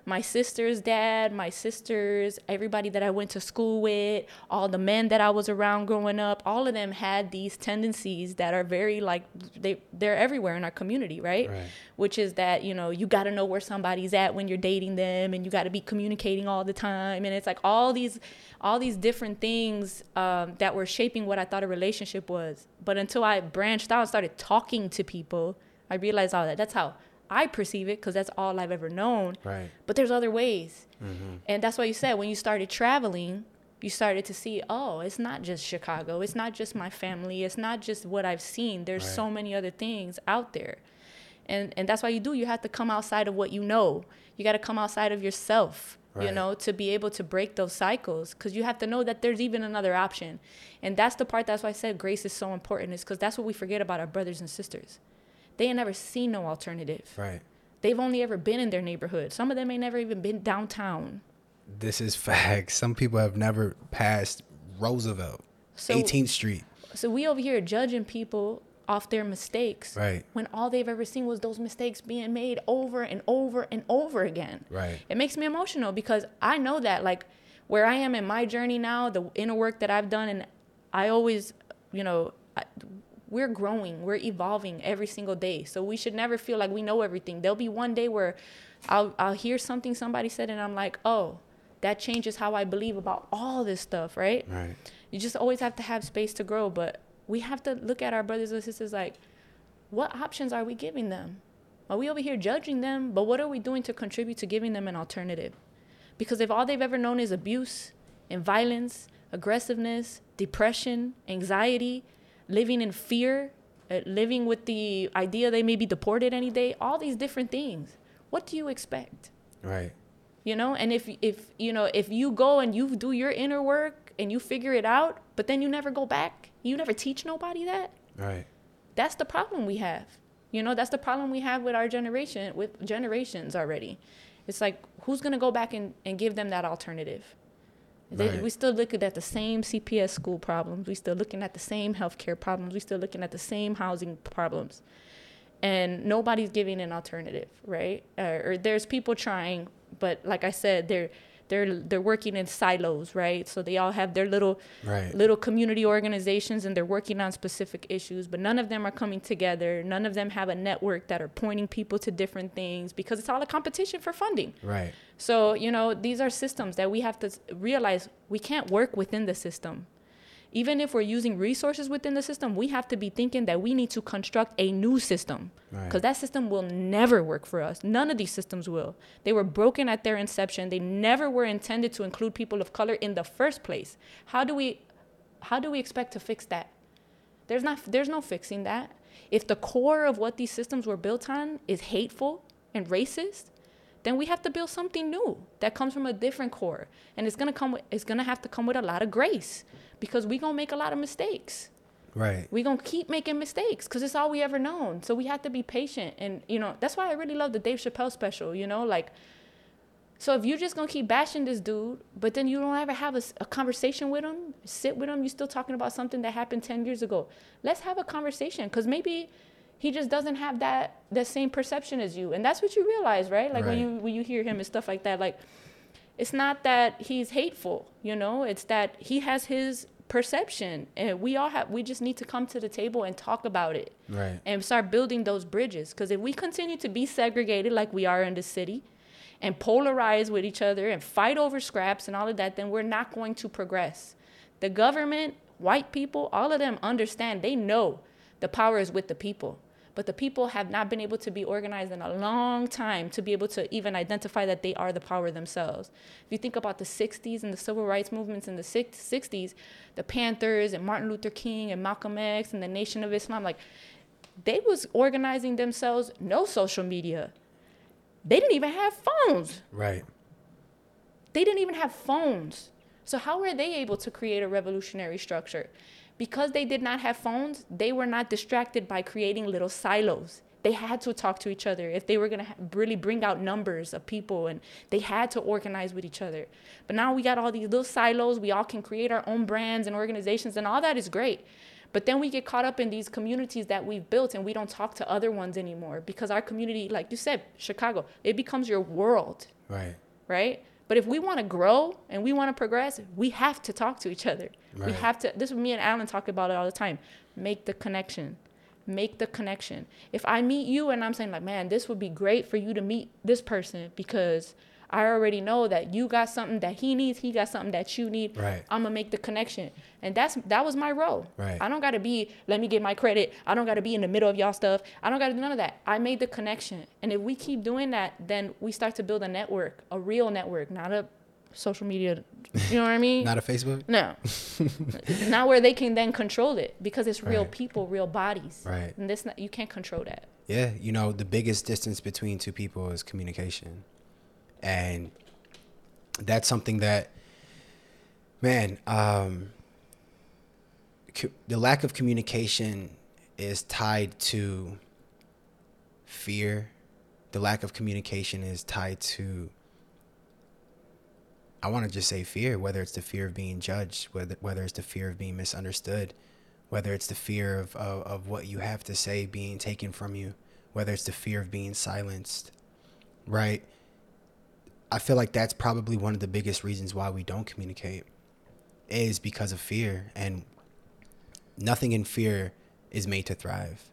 my sister's dad, my sisters, everybody that I went to school with, all the men that I was around growing up, all of them had these tendencies that are very, like, they're everywhere in our community, right? Which is that, you know, you got to know where somebody's at when you're dating them, and you got to be communicating all the time. And it's like all these different things that were shaping what I thought a relationship was. But until I branched out and started talking to people, I realized all that. That's how I perceive it, because that's all I've ever known. Right. But there's other ways. Mm-hmm. And that's why you said when you started traveling, you started to see, oh, it's not just Chicago. It's not just my family. It's not just what I've seen. There's so many other things out there. And that's why you have to come outside of what you know. You got to come outside of yourself, you know, to be able to break those cycles, because you have to know that there's even another option. And that's the part, that's why I said grace is so important, is because that's what we forget about our brothers and sisters. They ain't never seen no alternative. Right. They've only ever been in their neighborhood. Some of them ain't never even been downtown. This is facts. Some people have never passed Roosevelt, 18th Street. So we over here judging people off their mistakes. Right. When all they've ever seen was those mistakes being made over and over and over again. Right. It makes me emotional because I know that, like, where I am in my journey now, the inner work that I've done, and I always, you know, we're growing, we're evolving every single day. So we should never feel like we know everything. There'll be one day where I'll hear something somebody said and I'm like, oh, that changes how I believe about all this stuff, right? Right. You just always have to have space to grow, but we have to look at our brothers and sisters like, what options are we giving them? Are we over here judging them? But what are we doing to contribute to giving them an alternative? Because if all they've ever known is abuse and violence, aggressiveness, depression, anxiety, living in fear, living with the idea they may be deported any day, all these different things. What do you expect? Right. You know, and if you know, if you go and you do your inner work and you figure it out, but then you never go back, you never teach nobody that. Right. That's the problem we have. You know, that's the problem we have with our generation, with generations already. It's like, who's going to go back and give them that alternative? Right. We still looking at the same CPS school problems. We still looking at the same healthcare problems. We still looking at the same housing problems, and nobody's giving an alternative, right? Or there's people trying, but like I said, they're working in silos, right? So they all have their little community organizations, and they're working on specific issues, but none of them are coming together. None of them have a network that are pointing people to different things, because it's all a competition for funding. Right. So, you know, these are systems that we have to realize we can't work within the system. Even if we're using resources within the system, we have to be thinking that we need to construct a new system, because that system will never work for us. None of these systems will. They were broken at their inception. They never were intended to include people of color in the first place. How do we expect to fix that? There's no fixing that. If the core of what these systems were built on is hateful and racist, then we have to build something new that comes from a different core. And it's going to have to come with a lot of grace, because we're going to make a lot of mistakes. Right. We're going to keep making mistakes because it's all we ever known. So we have to be patient. And, you know, that's why I really love the Dave Chappelle special, you know, like, so if you're just going to keep bashing this dude, but then you don't ever have a conversation with him, sit with him, you're still talking about something that happened 10 years ago. Let's have a conversation, because maybe he just doesn't have that same perception as you. And that's what you realize, right? Like, when you hear him and stuff like that, like, it's not that he's hateful, you know, it's that he has his perception, and we just need to come to the table and talk about it, right? And start building those bridges, because if we continue to be segregated like we are in the city and polarize with each other and fight over scraps and all of that, then we're not going to progress. The government, white people, all of them understand, they know the power is with the people, but the people have not been able to be organized in a long time to be able to even identify that they are the power themselves. If you think about the 60s and the civil rights movements in the 60s, the Panthers and Martin Luther King and Malcolm X and the Nation of Islam, like, they was organizing themselves, no social media. They didn't even have phones. Right. They didn't even have phones. So how were they able to create a revolutionary structure? Because they did not have phones, they were not distracted by creating little silos. They had to talk to each other if they were going to really bring out numbers of people, and they had to organize with each other. But now we got all these little silos. We all can create our own brands and organizations, and all that is great. But then we get caught up in these communities that we've built, and we don't talk to other ones anymore, because our community, like you said, Chicago, it becomes your world. Right. Right? But if we want to grow and we want to progress, we have to talk to each other. Right. We have to, this is me and Alan talk about it all the time. Make the connection. Make the connection. If I meet you and I'm saying, like, man, this would be great for you to meet this person, because I already know that you got something that he needs, he got something that you need. Right. I'm going to make the connection. And that was my role. Right. I don't got to be, let me get my credit. I don't got to be in the middle of y'all stuff. I don't got to do none of that. I made the connection. And if we keep doing that, then we start to build a network, a real network, not a social media, you know what I mean? Not a Facebook? No. Not where they can then control it, because it's real people, real bodies. Right. And this, you can't control that. Yeah. You know, the biggest distance between two people is communication. And that's something that, man, the lack of communication is tied to fear. The lack of communication is tied to, I want to just say fear, whether it's the fear of being judged, whether it's the fear of being misunderstood, whether it's the fear of what you have to say being taken from you, whether it's the fear of being silenced, right? I feel like that's probably one of the biggest reasons why we don't communicate, is because of fear. And nothing in fear is made to thrive.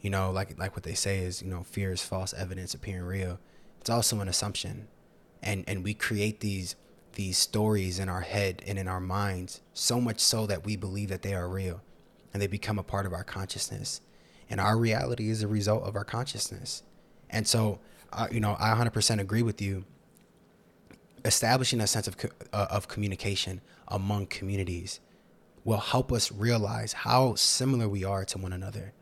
You know, like what they say is, you know, fear is false evidence appearing real. It's also an assumption. And we create these stories in our head and in our minds, so much so that we believe that they are real, and they become a part of our consciousness. And our reality is a result of our consciousness. And so, you know, I 100% agree with you. Establishing a sense of communication among communities will help us realize how similar we are to one another,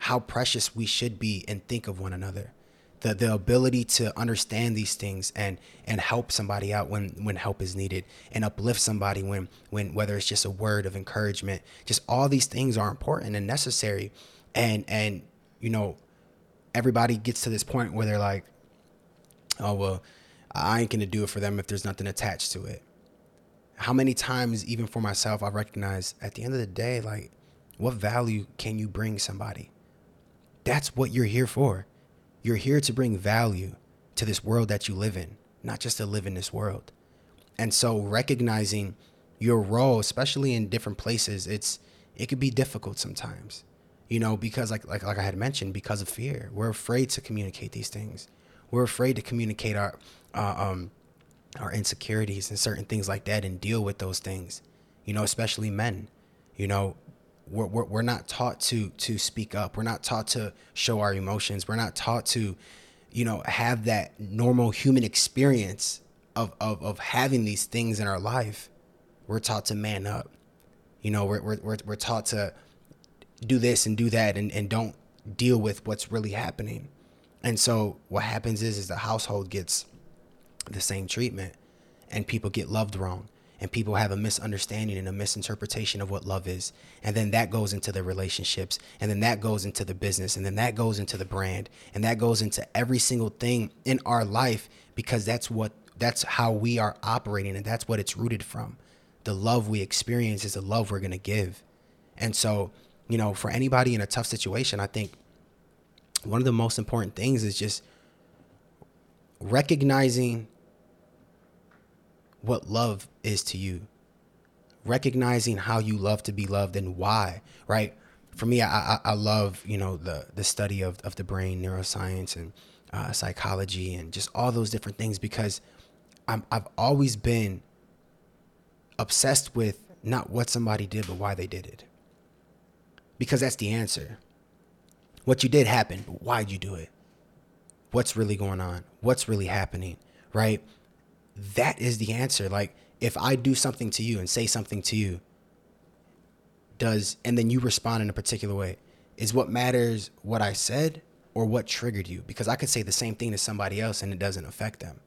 how precious we should be and think of one another, the ability to understand these things and help somebody out when help is needed, and uplift somebody when whether it's just a word of encouragement. Just all these things are important and necessary. And you know, everybody gets to this point where they're like, oh, well, I ain't going to do it for them if there's nothing attached to it. How many times, even for myself, I've recognized at the end of the day, like, what value can you bring somebody? That's what you're here for. You're here to bring value to this world that you live in, not just to live in this world. And so recognizing your role, especially in different places, it could be difficult sometimes, you know, because like I had mentioned, because of fear, we're afraid to communicate these things. We're afraid to communicate our insecurities and certain things like that, and deal with those things, you know, especially men. You know, we're not taught to speak up. We're not taught to show our emotions. We're not taught to, you know, have that normal human experience of having these things in our life. We're taught to man up. You know, we're taught to do this and do that, and don't deal with what's really happening. And so what happens is the household gets the same treatment, and people get loved wrong, and people have a misunderstanding and a misinterpretation of what love is. And then that goes into the relationships, and then that goes into the business, and then that goes into the brand, and that goes into every single thing in our life, because that's how we are operating, and that's what it's rooted from. The love we experience is the love we're going to give. And so, you know, for anybody in a tough situation, I think one of the most important things is just recognizing what love is to you, recognizing how you love to be loved and why, right? For me, I love, you know, the study of the brain, neuroscience, and psychology, and just all those different things, because I've always been obsessed with not what somebody did, but why they did it. Because that's the answer. What you did happened, but why'd you do it? What's really going on? What's really happening, right? That is the answer. Like, if I do something to you and say something to you, and then you respond in a particular way, is what matters what I said or what triggered you? Because I could say the same thing to somebody else and it doesn't affect them.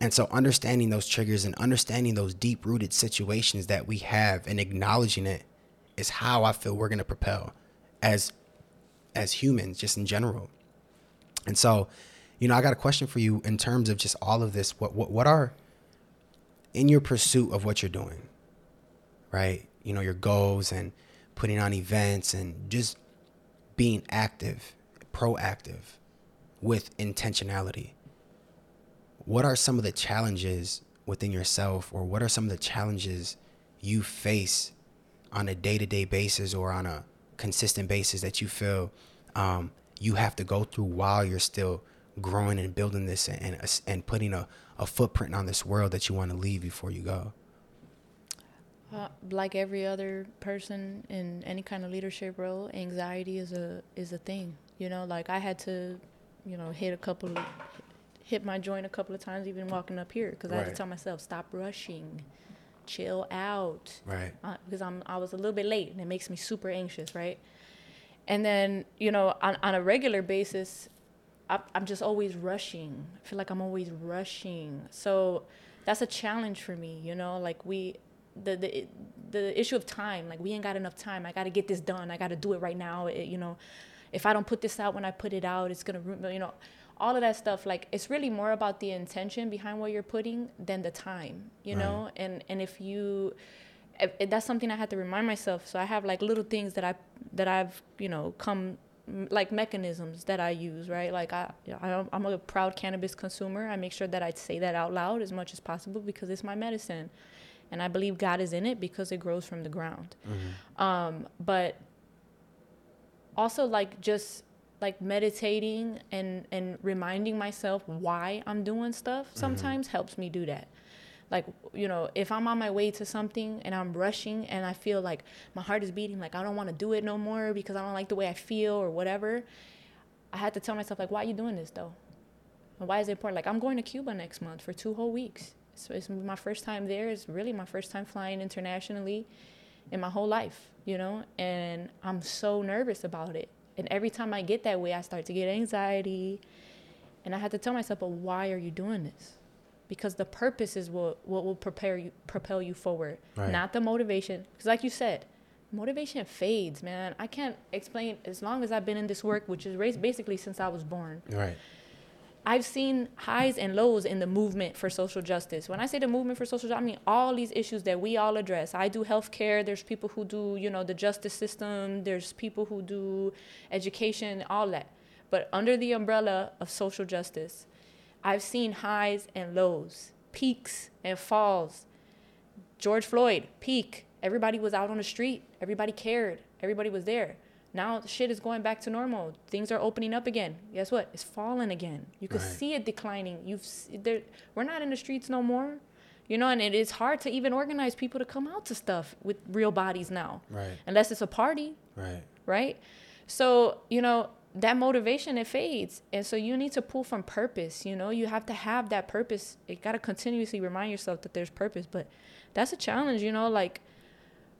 And so understanding those triggers and understanding those deep-rooted situations that we have and acknowledging it is how I feel we're going to propel as humans, just in general. And so, you know, I got a question for you in terms of just all of this. What are, in your pursuit of what you're doing, right? You know, your goals and putting on events and just being active, proactive with intentionality. What are some of the challenges within yourself, or what are some of the challenges you face on a day-to-day basis or on a consistent basis that you feel you have to go through while you're still growing and building this and putting a footprint on this world that you want to leave before you go? Like every other person in any kind of leadership role, anxiety is a thing. You know, like I had to, you know, hit my joint a couple of times, even walking up here, because I had to tell myself, stop rushing, chill out. Right. Because I was a little bit late, and it makes me super anxious, right? And then, you know, on a regular basis, I'm just always rushing. I feel like I'm always rushing. So that's a challenge for me, you know? Like the issue of time, like we ain't got enough time. I got to get this done. I got to do it right now. It, you know, if I don't put this out when I put it out, it's going to, you know, all of that stuff. Like, it's really more about the intention behind what you're putting than the time, you right. know? And if that's something I had to remind myself. So I have like little things that I've, you know, come like mechanisms that I use, right? Like I'm a proud cannabis consumer. I make sure that I say that out loud as much as possible because it's my medicine. And I believe God is in it because it grows from the ground. Mm-hmm. But also like just, like meditating and reminding myself why I'm doing stuff sometimes mm-hmm. helps me do that. Like, you know, if I'm on my way to something and I'm rushing and I feel like my heart is beating, like I don't want to do it no more because I don't like the way I feel or whatever, I had to tell myself, like, why are you doing this though? And why is it important? Like, I'm going to Cuba next month for 2 whole weeks. So it's my first time there. It's really my first time flying internationally in my whole life, you know, and I'm so nervous about it. And every time I get that way, I start to get anxiety. And I had to tell myself, but why are you doing this? Because the purpose is what will propel you forward, right. Not the motivation. Because like you said, motivation fades, man. I can't explain, as long as I've been in this work, which is basically since I was born. Right. I've seen highs and lows in the movement for social justice. When I say the movement for social justice, I mean all these issues that we all address. I do healthcare. There's people who do, you know, the justice system. There's people who do education, all that. But under the umbrella of social justice, I've seen highs and lows, peaks and falls. George Floyd, peak. Everybody was out on the street. Everybody cared. Everybody was there. Now shit is going back to normal. Things are opening up again. Guess what? It's falling again. You can see it declining. We're not in the streets no more, you know. And it is hard to even organize people to come out to stuff with real bodies now, right? Unless it's a party, right? So you know that motivation, it fades, and so you need to pull from purpose. You know, you have to have that purpose. You gotta continuously remind yourself that there's purpose, but that's a challenge, you know, like.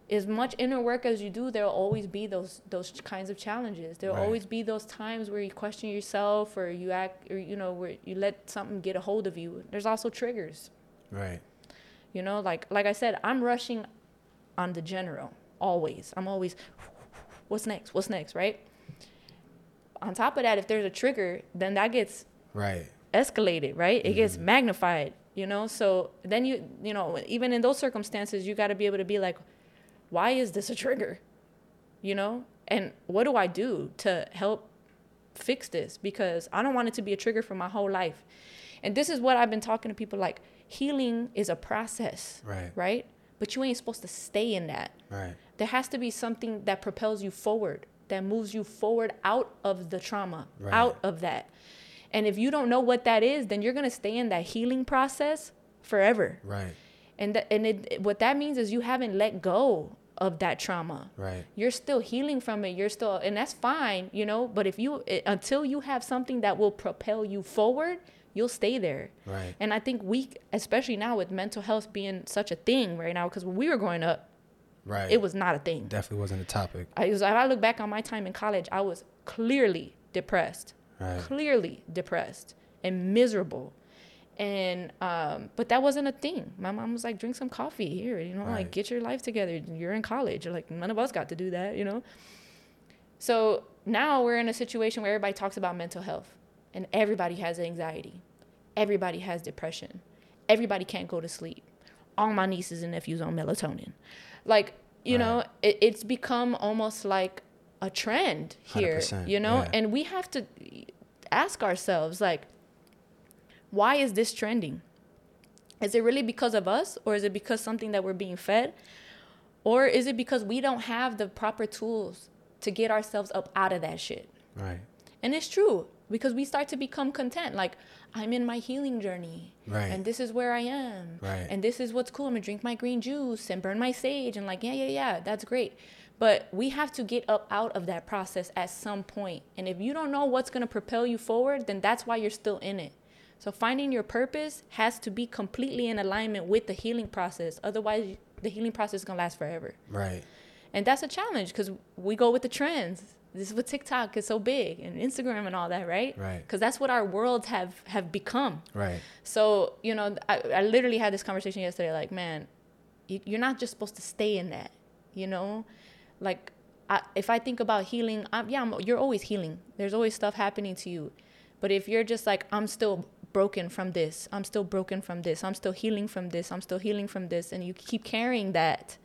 As much inner work as you do, there'll always be those kinds of challenges. There'll always be those times where you question yourself or you act, or, you know, where you let something get a hold of you. There's also triggers. Right. You know, like I said, I'm rushing on the general, always. I'm always, what's next, right? On top of that, if there's a trigger, then that gets escalated, right? It gets magnified, you know? So then you know, even in those circumstances, you got to be able to be like, why is this a trigger, you know? And what do I do to help fix this? Because I don't want it to be a trigger for my whole life. And this is what I've been talking to people, like, healing is a process, right? but you ain't supposed to stay in that. Right. There has to be something that propels you forward, that moves you forward out of the trauma, right, out of that. And if you don't know what that is, then you're going to stay in that healing process forever. Right. And what that means is you haven't let go of that trauma. Right. You're still healing from it. You're still, and that's fine, you know, but if you, until you have something that will propel you forward, you'll stay there. Right. And I think we, especially now with mental health being such a thing right now, because when we were growing up, right, it was not a thing. Definitely wasn't a topic. If I look back on my time in college, I was clearly depressed. Right. Clearly depressed and miserable. And but that wasn't a thing. My mom was like, drink some coffee here, you know, right, like get your life together, you're in college. You're like, none of us got to do that, you know. So now we're in a situation where everybody talks about mental health and everybody has anxiety, everybody has depression, everybody can't go to sleep. All my nieces and nephews on melatonin, like, you right, know, it's become almost like a trend here, 100%, you know. Yeah. And we have to ask ourselves, like, why is this trending? Is it really because of us, or is it because something that we're being fed, or is it because we don't have the proper tools to get ourselves up out of that shit? Right. And it's true, because we start to become content. Like, I'm in my healing journey, right, and this is where I am, right, and this is what's cool. I'm gonna drink my green juice and burn my sage and like, yeah, that's great. But we have to get up out of that process at some point. And if you don't know what's going to propel you forward, then that's why you're still in it. So finding your purpose has to be completely in alignment with the healing process. Otherwise, the healing process is going to last forever. Right. And that's a challenge, because we go with the trends. This is what TikTok is so big, and Instagram and all that, right? Right. Because that's what our worlds have become. Right. So, you know, I literally had this conversation yesterday, like, man, you're not just supposed to stay in that, you know? Like, if I think about healing, you're always healing. There's always stuff happening to you. But if you're just like, I'm still broken from this, I'm still broken from this, I'm still healing from this, I'm still healing from this, and you keep carrying that,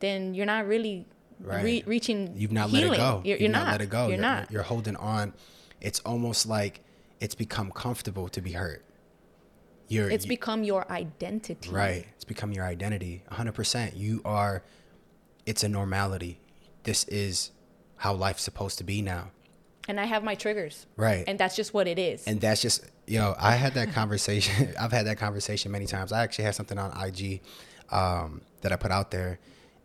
then you're not really right, reaching. You've not healing. Let it go. You're not. Let it go. You're not. You're holding on. It's almost like it's become comfortable to be hurt. It's become your identity. Right. It's become your identity. 100%. It's a normality. This is how life's supposed to be now. And I have my triggers. Right. And that's just what it is. And that's just, I had that conversation. I've had that conversation many times. I actually had something on IG that I put out there.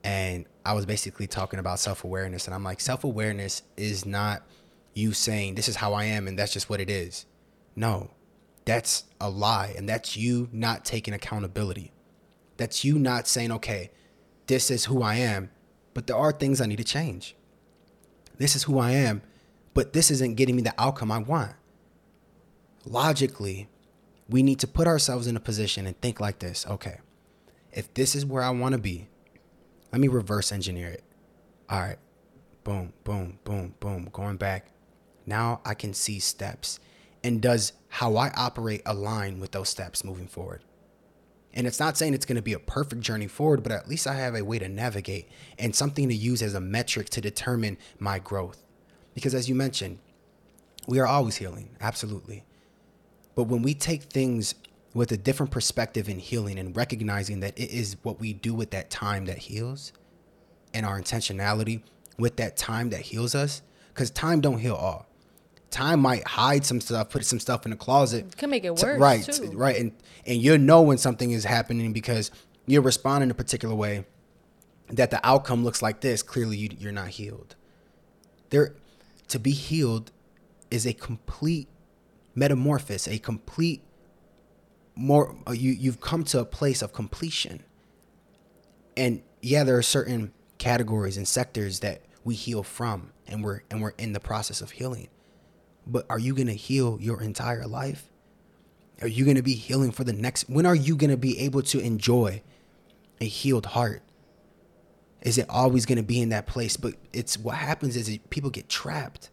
And I was basically talking about self-awareness. And I'm like, self-awareness is not you saying, this is how I am, and that's just what it is. No, that's a lie. And that's you not taking accountability. That's you not saying, okay, this is who I am, but there are things I need to change. This is who I am, but this isn't getting me the outcome I want. Logically, we need to put ourselves in a position and think like this. Okay, if this is where I want to be, let me reverse engineer it. All right, boom, boom, boom, boom, going back. Now I can see steps. And does how I operate align with those steps moving forward? And it's not saying it's going to be a perfect journey forward, but at least I have a way to navigate and something to use as a metric to determine my growth. Because as you mentioned, we are always healing. Absolutely. But when we take things with a different perspective in healing and recognizing that it is what we do with that time that heals, and our intentionality with that time that heals us, because time don't heal all. Time might hide some stuff, put some stuff in the closet. It can make it worse, right, too. Right. And you know when something is happening because you're responding a particular way that the outcome looks like this. Clearly, you're not healed. To be healed is a complete metamorphosis, you've come to a place of completion. And yeah, there are certain categories and sectors that we heal from, and we're in the process of healing. But are you going to heal your entire life? Are you going to be healing for the next? When are you going to be able to enjoy a healed heart? Is it always going to be in that place? But it's what happens is people get trapped.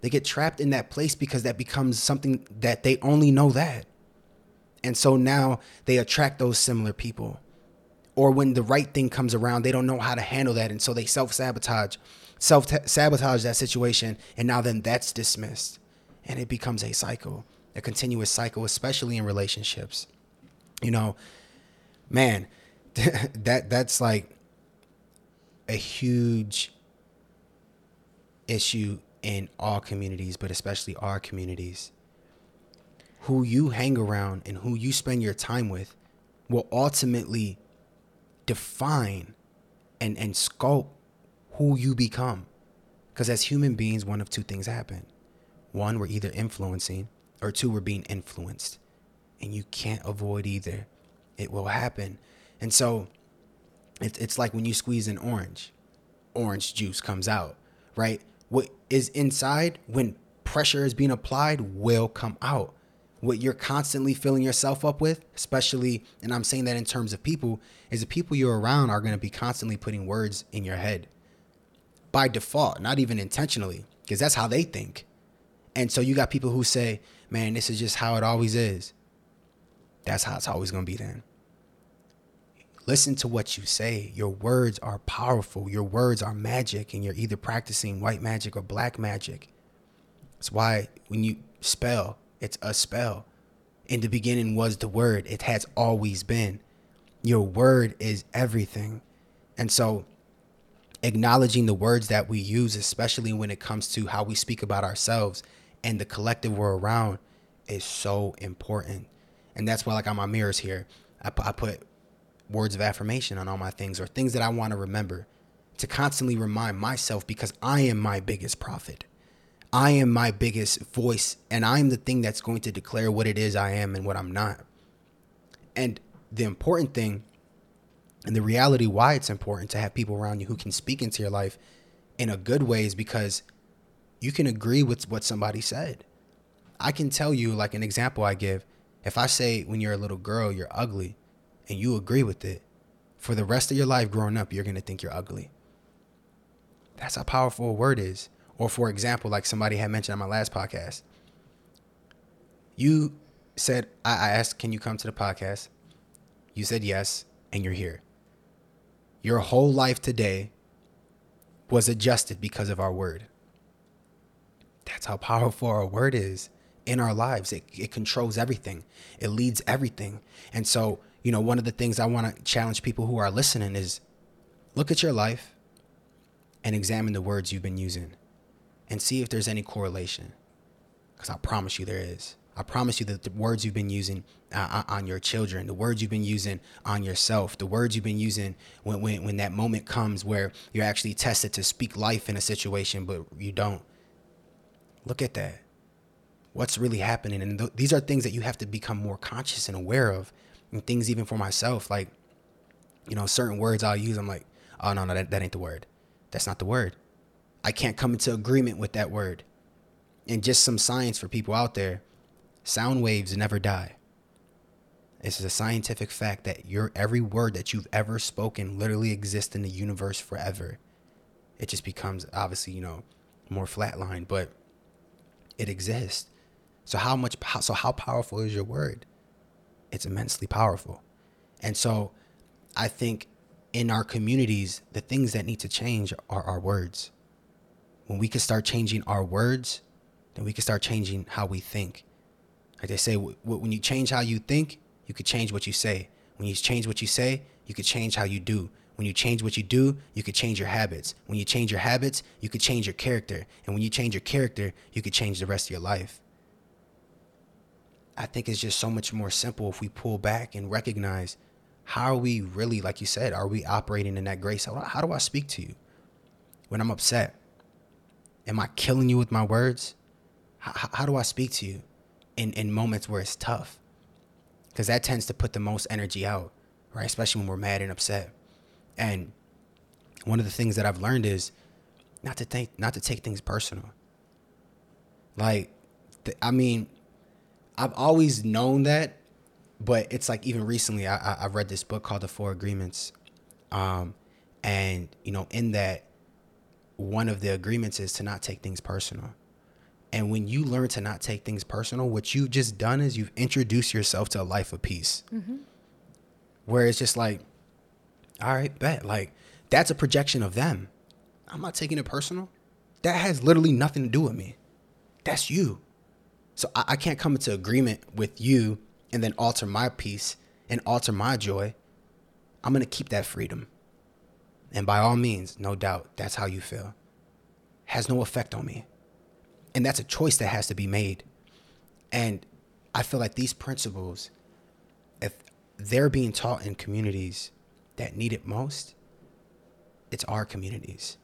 They get trapped in that place because that becomes something that they only know that. And so now they attract those similar people. Or when the right thing comes around, they don't know how to handle that. And so they self-sabotage that situation, and now then that's dismissed, and it becomes a cycle, a continuous cycle, especially in relationships. You know, man, that's like a huge issue in all communities, but especially our communities. Who you hang around and who you spend your time with will ultimately define and sculpt who you become. Because as human beings, one of two things happen. One, we're either influencing, or two, we're being influenced. And you can't avoid either. It will happen. And so it's like when you squeeze an orange, orange juice comes out, right? What is inside when pressure is being applied will come out. What you're constantly filling yourself up with, especially, and I'm saying that in terms of people, is the people you're around are going to be constantly putting words in your head by default, not even intentionally, because that's how they think. And so you got people who say, man, this is just how it always is. That's how it's always going to be then. Listen to what you say. Your words are powerful. Your words are magic, and you're either practicing white magic or black magic. That's why when you spell, it's a spell. In the beginning was the word. It has always been. Your word is everything. And so acknowledging the words that we use, especially when it comes to how we speak about ourselves and the collective we're around, is so important. And that's why, like, on my mirrors here, I put words of affirmation on all my things, or things that I want to remember, to constantly remind myself, because I am my biggest prophet. I am my biggest voice, and I am the thing that's going to declare what it is I am and what I'm not. And the important thing, and the reality why it's important to have people around you who can speak into your life in a good way, is because you can agree with what somebody said. I can tell you, like an example I give, if I say when you're a little girl, you're ugly, and you agree with it, for the rest of your life growing up, you're going to think you're ugly. That's how powerful a word is. Or for example, like somebody had mentioned on my last podcast, you said, I asked, can you come to the podcast? You said yes, and you're here. Your whole life today was adjusted because of our word. That's how powerful our word is in our lives. It controls everything. It leads everything. And so, you know, one of the things I want to challenge people who are listening is look at your life and examine the words you've been using. And see if there's any correlation, because I promise you there is. I promise you that the words you've been using on your children, the words you've been using on yourself, the words you've been using when that moment comes where you're actually tested to speak life in a situation, but you don't. Look at that. What's really happening? And these are things that you have to become more conscious and aware of, and things even for myself, like, you know, certain words I'll use. I'm like, oh, no, that ain't the word. That's not the word. I can't come into agreement with that word. And just some science for people out there, sound waves never die. This is a scientific fact that every word that you've ever spoken literally exists in the universe forever. It just becomes, obviously, you know, more flatlined, but it exists. So how powerful is your word? It's immensely powerful. And so I think in our communities, the things that need to change are our words. When we can start changing our words, then we can start changing how we think. Like they say, when you change how you think, you could change what you say. When you change what you say, you could change how you do. When you change what you do, you could change your habits. When you change your habits, you could change your character. And when you change your character, you could change the rest of your life. I think it's just so much more simple if we pull back and recognize, how are we really, like you said, are we operating in that grace? How do I speak to you when I'm upset? Am I killing you with my words? How do I speak to you in moments where it's tough? Because that tends to put the most energy out, right? Especially when we're mad and upset. And one of the things that I've learned is not to take things personal. Like, I've always known that, but it's like even recently I read this book called The Four Agreements. And, you know, in that, one of the agreements is to not take things personal. And when you learn to not take things personal, what you've just done is you've introduced yourself to a life of peace. Mm-hmm. Where it's just like, all right, bet. Like, that's a projection of them. I'm not taking it personal. That has literally nothing to do with me. That's you. So I can't come into agreement with you and then alter my peace and alter my joy. I'm going to keep that freedom. And by all means, no doubt, that's how you feel. Has no effect on me. And that's a choice that has to be made. And I feel like these principles, if they're being taught in communities that need it most, it's our communities.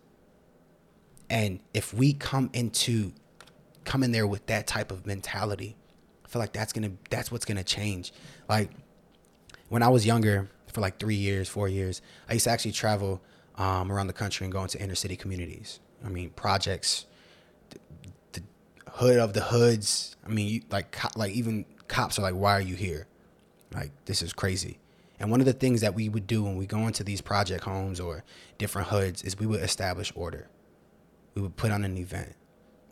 And if we come in there with that type of mentality, I feel like that's what's going to change. Like when I was younger, for like 4 years, I used to actually travel around the country and go into inner city communities. I mean, projects, the hood of the hoods. I mean, even cops are like, why are you here? Like, this is crazy. And one of the things that we would do when we go into these project homes or different hoods is we would establish order. We would put on an event.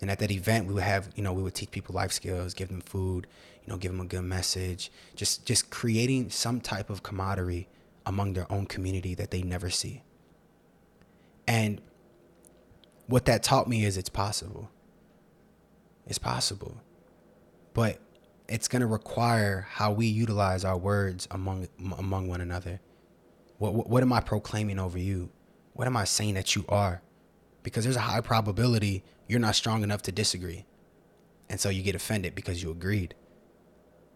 And at that event, we would have, we would teach people life skills, give them food, give them a good message, just creating some type of camaraderie among their own community that they never see. And what that taught me is it's possible. It's possible. But it's going to require how we utilize our words among one another. What am I proclaiming over you? What am I saying that you are? Because there's a high probability you're not strong enough to disagree. And so you get offended because you agreed.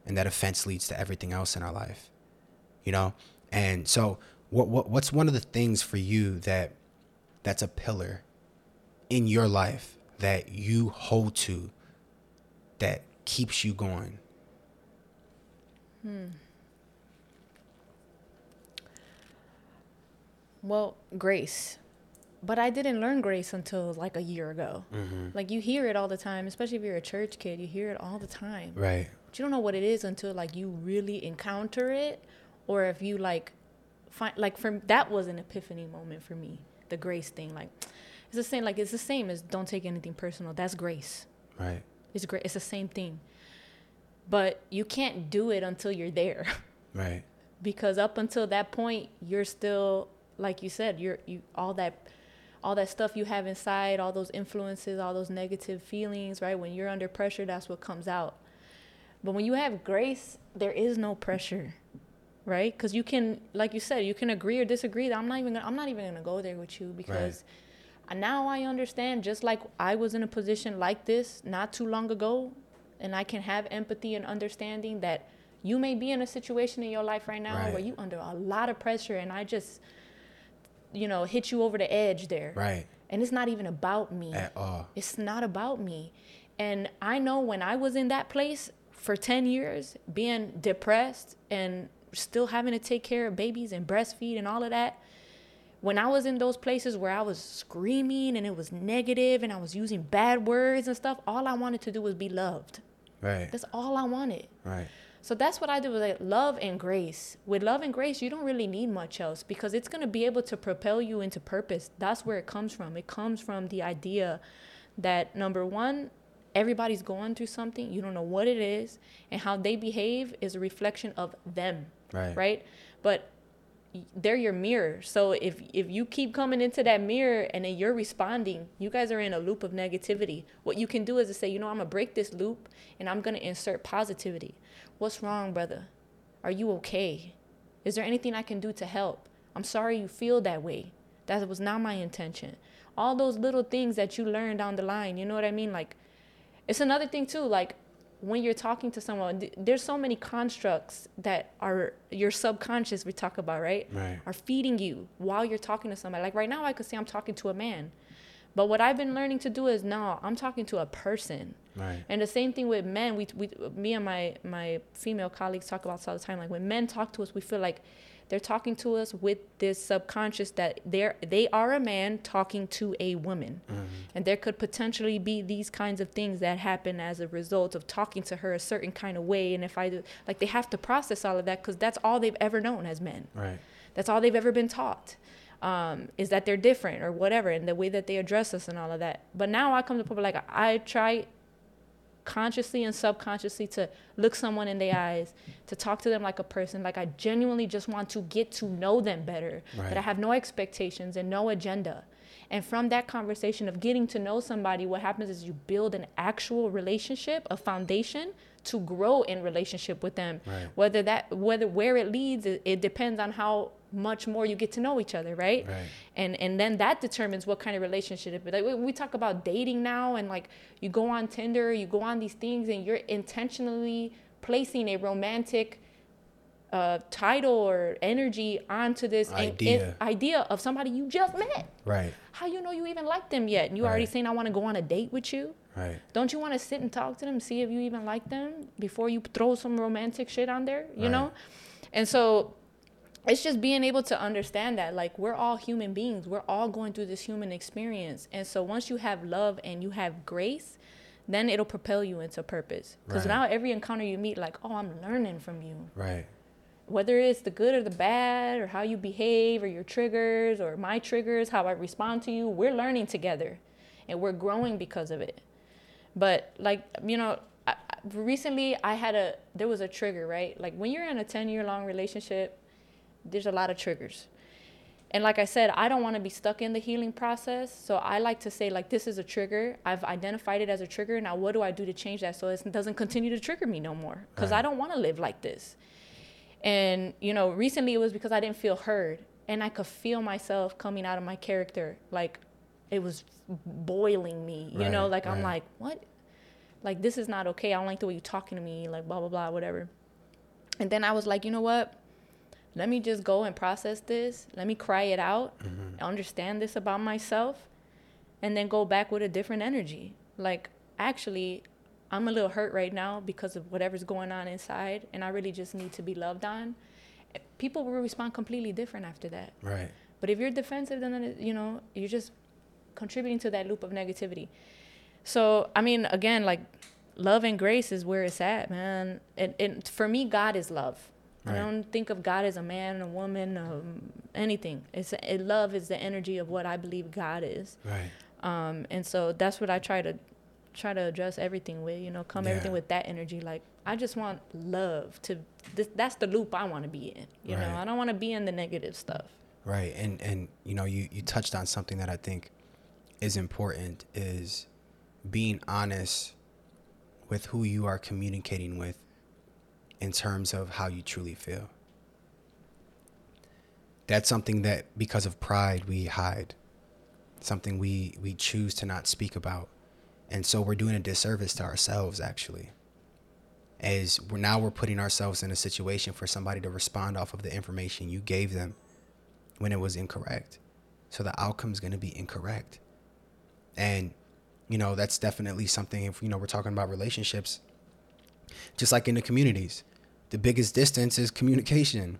And that offense leads to everything else in our life. And so what's one of the things for you that's a pillar in your life that you hold to that keeps you going? Well, grace. But I didn't learn grace until like a year ago. Mm-hmm. Like you hear it all the time, especially if you're a church kid, you hear it all the time. Right. But you don't know what it is until like you really encounter it, or if you that was an epiphany moment for me. The grace thing, it's the same as don't take anything personal. That's grace. Right. It's great. It's the same thing. But you can't do it until you're there. Right. Because up until that point, you're still, like you said, all that stuff you have inside, all those influences, all those negative feelings, right? When you're under pressure, that's what comes out. But when you have grace, there is no pressure, right? Because you can, like you said, you can agree or disagree. I'm not even gonna go there with you because now I understand, just like I was in a position like this not too long ago, and I can have empathy and understanding that you may be in a situation in your life right now where you're under a lot of pressure, and I just, hit you over the edge there. Right. And it's not even about me. At all. It's not about me. And I know when I was in that place for 10 years, being depressed and still having to take care of babies and breastfeed and all of that, when I was in those places where I was screaming and it was negative and I was using bad words and stuff, all I wanted to do was be loved. Right. That's all I wanted. Right. So that's what I did with love and grace. With love and grace, you don't really need much else because it's going to be able to propel you into purpose. That's where it comes from. It comes from the idea that, number one, everybody's going through something. You don't know what it is, and how they behave is a reflection of them. Right. Right? But they're your mirror. So if you keep coming into that mirror and then you're responding, you guys are in a loop of negativity. What you can do is to say, I'm going to break this loop and I'm going to insert positivity. What's wrong, brother? Are you okay? Is there anything I can do to help? I'm sorry you feel that way. That was not my intention. All those little things that you learn down the line, you know what I mean? Like, it's another thing too, like, when you're talking to someone, there's so many constructs that are your subconscious, we talk about, right? Are feeding you while you're talking to somebody. Like right now, I could say I'm talking to a man. But what I've been learning to do is, no, I'm talking to a person. Right. And the same thing with men. We me and my female colleagues talk about this all the time. Like when men talk to us, we feel like they're talking to us with this subconscious that they are a man talking to a woman. Mm-hmm. And there could potentially be these kinds of things that happen as a result of talking to her a certain kind of way. And if I do, like, they have to process all of that because that's all they've ever known as men. Right. That's all they've ever been taught, is that they're different or whatever, and the way that they address us and all of that. But now I come to people, like, I try consciously and subconsciously to look someone in the eyes, to talk to them like a person, like I genuinely just want to get to know them better, that I have no expectations and no agenda. And from that conversation of getting to know somebody, what happens is you build an actual relationship, a foundation to grow in relationship with them. Right. Whether where it leads, it depends on how much more you get to know each other, right? And then that determines what kind of relationship. Like we talk about dating now, and like you go on Tinder, you go on these things, and you're intentionally placing a romantic title or energy onto this idea of somebody you just met. Right. How you know you even like them yet? And you already saying, I want to go on a date with you. Right. Don't you want to sit and talk to them, see if you even like them before you throw some romantic shit on there, you know? And so it's just being able to understand that, like, we're all human beings. We're all going through this human experience. And so once you have love and you have grace, then it'll propel you into purpose. Because now every encounter you meet, like, oh, I'm learning from you. Right. Whether it's the good or the bad, or how you behave, or your triggers, or my triggers, how I respond to you, we're learning together and we're growing because of it. But like, you know, recently I had there was a trigger, right? Like when you're in a 10-year long relationship, there's a lot of triggers. And like I said, I don't want to be stuck in the healing process. So I like to say, like, this is a trigger. I've identified it as a trigger. Now, what do I do to change that so it doesn't continue to trigger me no more? Because I don't want to live like this. And, you know, recently it was because I didn't feel heard, and I could feel myself coming out of my character. Like it was boiling me, you know, like I'm like, what? Like, this is not okay. I don't like the way you're talking to me, like blah, blah, blah, whatever. And then I was like, you know what? Let me just go and process this. Let me cry it out, understand this about myself, and then go back with a different energy. Like, actually, I'm a little hurt right now because of whatever's going on inside, and I really just need to be loved on. People will respond completely different after that. Right. But if you're defensive, then, you know, you're just contributing to that loop of negativity. So, I mean, again, like, love and grace is where it's at, man. And for me, God is love. Right. I don't think of God as a man, a woman, anything. Love is the energy of what I believe God is. Right. And so that's what I try to address everything with, you know, everything with that energy. Like, I just want love to, that's the loop I want to be in. You know, I don't want to be in the negative stuff. Right. And you know, you touched on something that I think is important, is being honest with who you are communicating with in terms of how you truly feel. That's something that, because of pride, we hide. Something we choose to not speak about. And so we're doing a disservice to ourselves, actually, as we're putting ourselves in a situation for somebody to respond off of the information you gave them when it was incorrect. So the outcome's going to be incorrect. And, you know, that's definitely something, if, you know, we're talking about relationships, just like in the communities, the biggest distance is communication.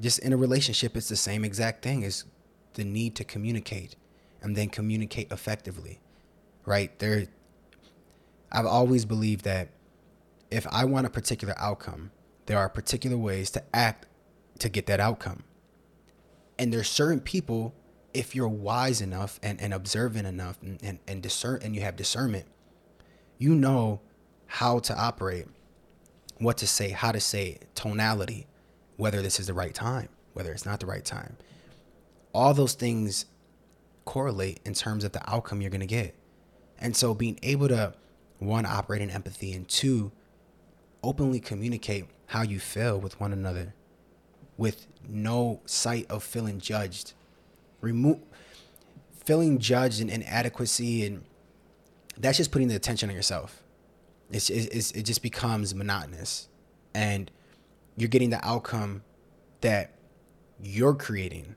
Just in a relationship, it's the same exact thing. It's the need to communicate and then communicate effectively. Right there, I've always believed that if I want a particular outcome, there are particular ways to act to get that outcome. And there's certain people, if you're wise enough and observant enough and discern, and you have discernment, you know how to operate, what to say, how to say it, tonality, whether this is the right time, whether it's not the right time. All those things correlate in terms of the outcome you're going to get. And so being able to, one, operate in empathy, and two, openly communicate how you feel with one another with no sight of feeling judged. Feeling judged and inadequacy, and that's just putting the attention on yourself. It just becomes monotonous, and you're getting the outcome that you're creating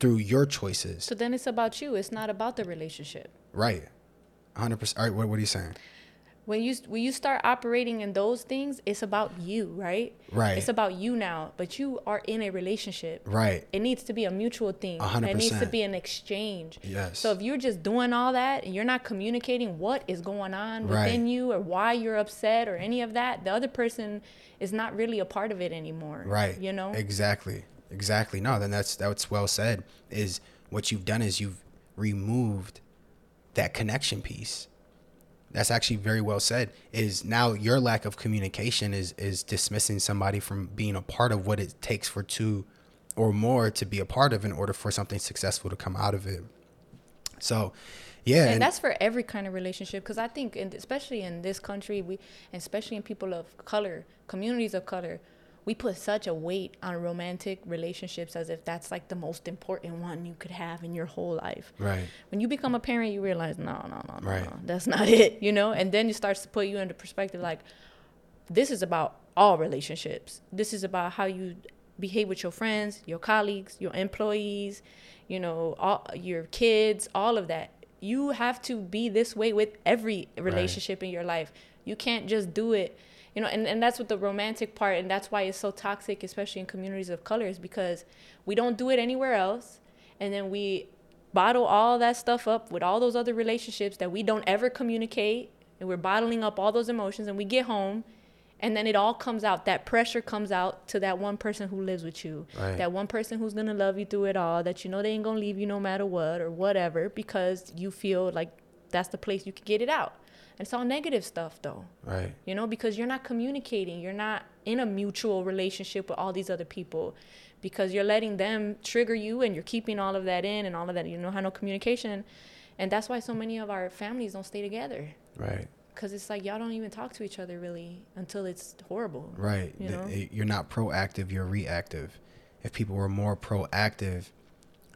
through your choices. So then it's about you. It's not about the relationship. Right. 100%. All right, what are you saying? When you start operating in those things, it's about you, right? Right. It's about you now, but you are in a relationship. Right. It needs to be a mutual thing. 100%. It needs to be an exchange. Yes. So if you're just doing all that and you're not communicating what is going on within you or why you're upset or any of that, the other person is not really a part of it anymore. Right. You know? Exactly. No, then that's well said. Is what you've done is you've removed that connection piece. That's actually very well said. Is now your lack of communication is dismissing somebody from being a part of what it takes for two or more to be a part of in order for something successful to come out of it. So, yeah. And that's for every kind of relationship, because I think, especially in this country, especially in people of color, communities of color, we put such a weight on romantic relationships as if that's like the most important one you could have in your whole life. Right. When you become a parent, you realize, no, right. no, that's not it, you know? And then it starts to put you into perspective, like, this is about all relationships. This is about how you behave with your friends, your colleagues, your employees, you know, all your kids, all of that. You have to be this way with every relationship right. in your life. You can't just do it, you know, and that's what the romantic part, and that's why it's so toxic, especially in communities of color, is because we don't do it anywhere else, and then we bottle all that stuff up with all those other relationships that we don't ever communicate, and we're bottling up all those emotions, and we get home, and then it all comes out. That pressure comes out to that one person who lives with you, right. that one person who's going to love you through it all, that you know they ain't going to leave you no matter what or whatever, because you feel like that's the place you can get it out. And it's all negative stuff, though, right? You know, because you're not communicating. You're not in a mutual relationship with all these other people because you're letting them trigger you and you're keeping all of that in and all of that. You don't have no communication. And that's why so many of our families don't stay together. Right. Because it's like y'all don't even talk to each other really until it's horrible. Right. You know? You're not proactive, you're reactive. If people were more proactive,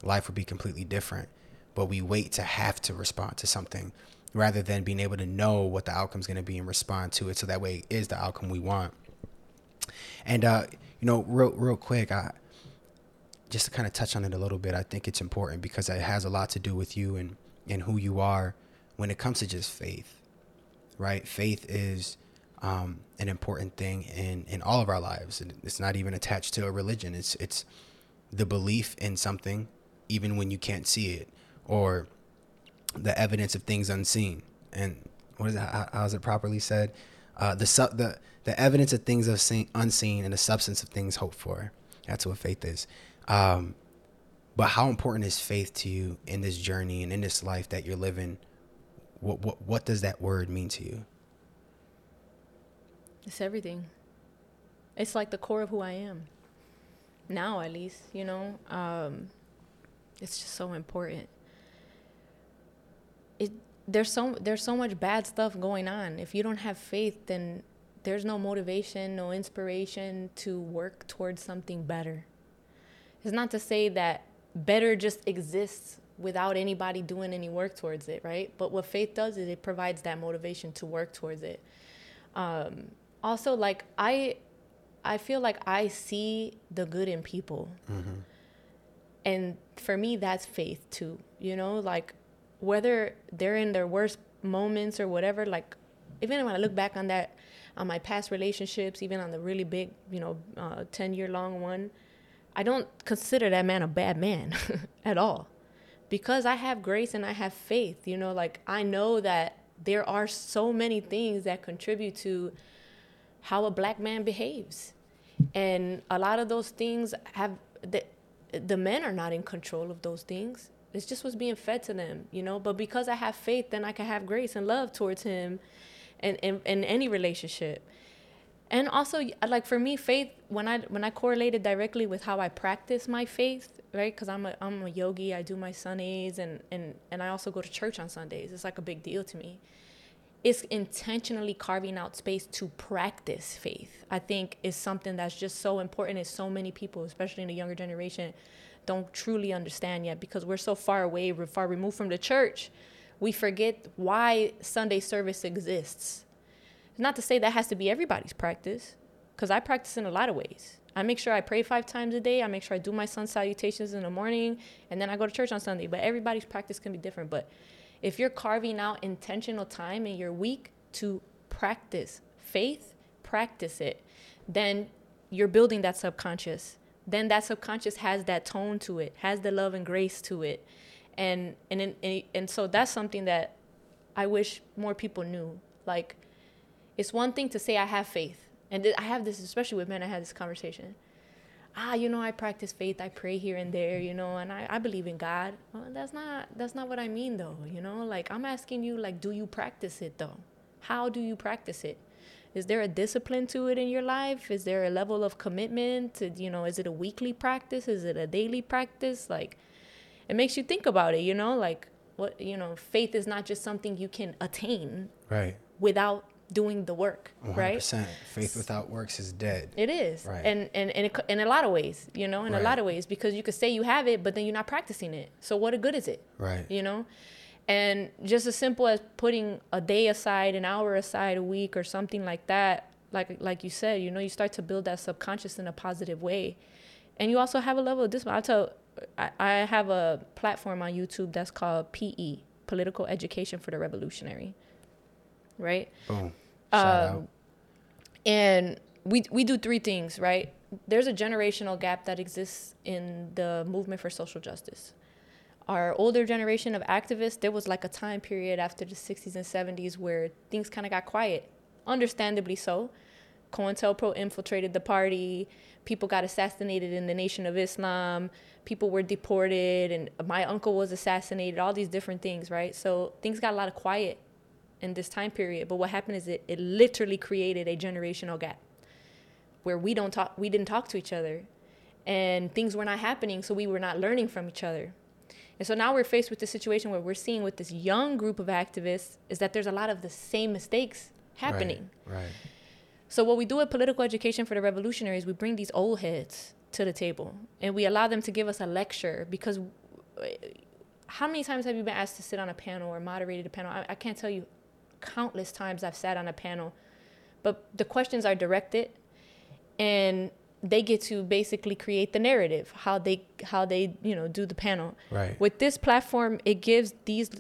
life would be completely different. But we wait to have to respond to something rather than being able to know what the outcome's going to be and respond to it. So that way it is the outcome we want. And, you know, real quick, just to kind of touch on it a little bit, I think it's important because it has a lot to do with you and who you are when it comes to just faith. Right. Faith is an important thing in all of our lives. And it's not even attached to a religion. It's the belief in something, even when you can't see it, or the evidence of things unseen. And what is it? How is it properly said? The evidence of things unseen and the substance of things hoped for. That's what faith is. But how important is faith to you in this journey and in this life that you're living? What does that word mean to you? It's everything. It's like the core of who I am. Now, at least, you know, it's just so important. There's so much bad stuff going on. If you don't have faith, then there's no motivation, no inspiration to work towards something better. It's not to say that better just exists without anybody doing any work towards it, right? But what faith does is it provides that motivation to work towards it. Also, like, I feel like I see the good in people. Mm-hmm. And for me, that's faith too, you know? Like, whether they're in their worst moments or whatever, like, even when I look back on that, on my past relationships, even on the really big, you know, 10-year-long one, I don't consider that man a bad man at all. Because I have grace and I have faith, you know, like I know that there are so many things that contribute to how a black man behaves. And a lot of those things have, the men are not in control of those things. It's just what's being fed to them, you know, but because I have faith, then I can have grace and love towards him and in any relationship. And also, like, for me, faith, when I correlate it directly with how I practice my faith, right? Because I'm a yogi. I do my Sundays, and I also go to church on Sundays. It's like a big deal to me. It's intentionally carving out space to practice faith. I think is something that's just so important, and so many people, especially in the younger generation, don't truly understand yet because we're so far away, we're far removed from the church. We forget why Sunday service exists. Not to say that has to be everybody's practice, because I practice in a lot of ways. I make sure I pray 5 times a day. I make sure I do my sun salutations in the morning, and then I go to church on Sunday. But everybody's practice can be different. But if you're carving out intentional time in your week to practice faith, practice it, then you're building that subconscious. Then that subconscious has that tone to it, has the love and grace to it. And so that's something that I wish more people knew. Like, it's one thing to say I have faith. And I have this, especially with men, I had this conversation. You know, I practice faith. I pray here and there, you know, and I believe in God. Well, that's not what I mean, though, you know. Like, I'm asking you, like, do you practice it, though? How do you practice it? Is there a discipline to it in your life? Is there a level of commitment? To, you know, is it a weekly practice? Is it a daily practice? Like, it makes you think about it, you know. Like, what, you know, faith is not just something you can attain right. without doing the work, 100%. Right? Faith without works is dead. It is. Right. And in a lot of ways, you know, in right. a lot of ways, because you could say you have it, but then you're not practicing it. So what good is it? Right. You know? And just as simple as putting a day aside, an hour aside, a week or something like that, like you said, you know, you start to build that subconscious in a positive way. And you also have a level of discipline. I have a platform on YouTube that's called PE, Political Education for the Revolutionary. Right? Boom. Shout out. And we do three things, right? There's a generational gap that exists in the movement for social justice. Our older generation of activists, there was like a time period after the 60s and 70s where things kind of got quiet, understandably so. COINTELPRO infiltrated the party. People got assassinated in the Nation of Islam. People were deported, and my uncle was assassinated, all these different things, right? So things got a lot of quiet in this time period. But what happened is it literally created a generational gap where we didn't talk to each other, and things were not happening, so we were not learning from each other. And so now we're faced with the situation where we're seeing with this young group of activists is that there's a lot of the same mistakes happening. Right. So what we do at Political Education for the Revolutionaries, we bring these old heads to the table and we allow them to give us a lecture, because how many times have you been asked to sit on a panel or moderated a panel? I can't tell you countless times I've sat on a panel, but the questions are directed and they get to basically create the narrative, how they you know, do the panel. Right. With this platform, it gives these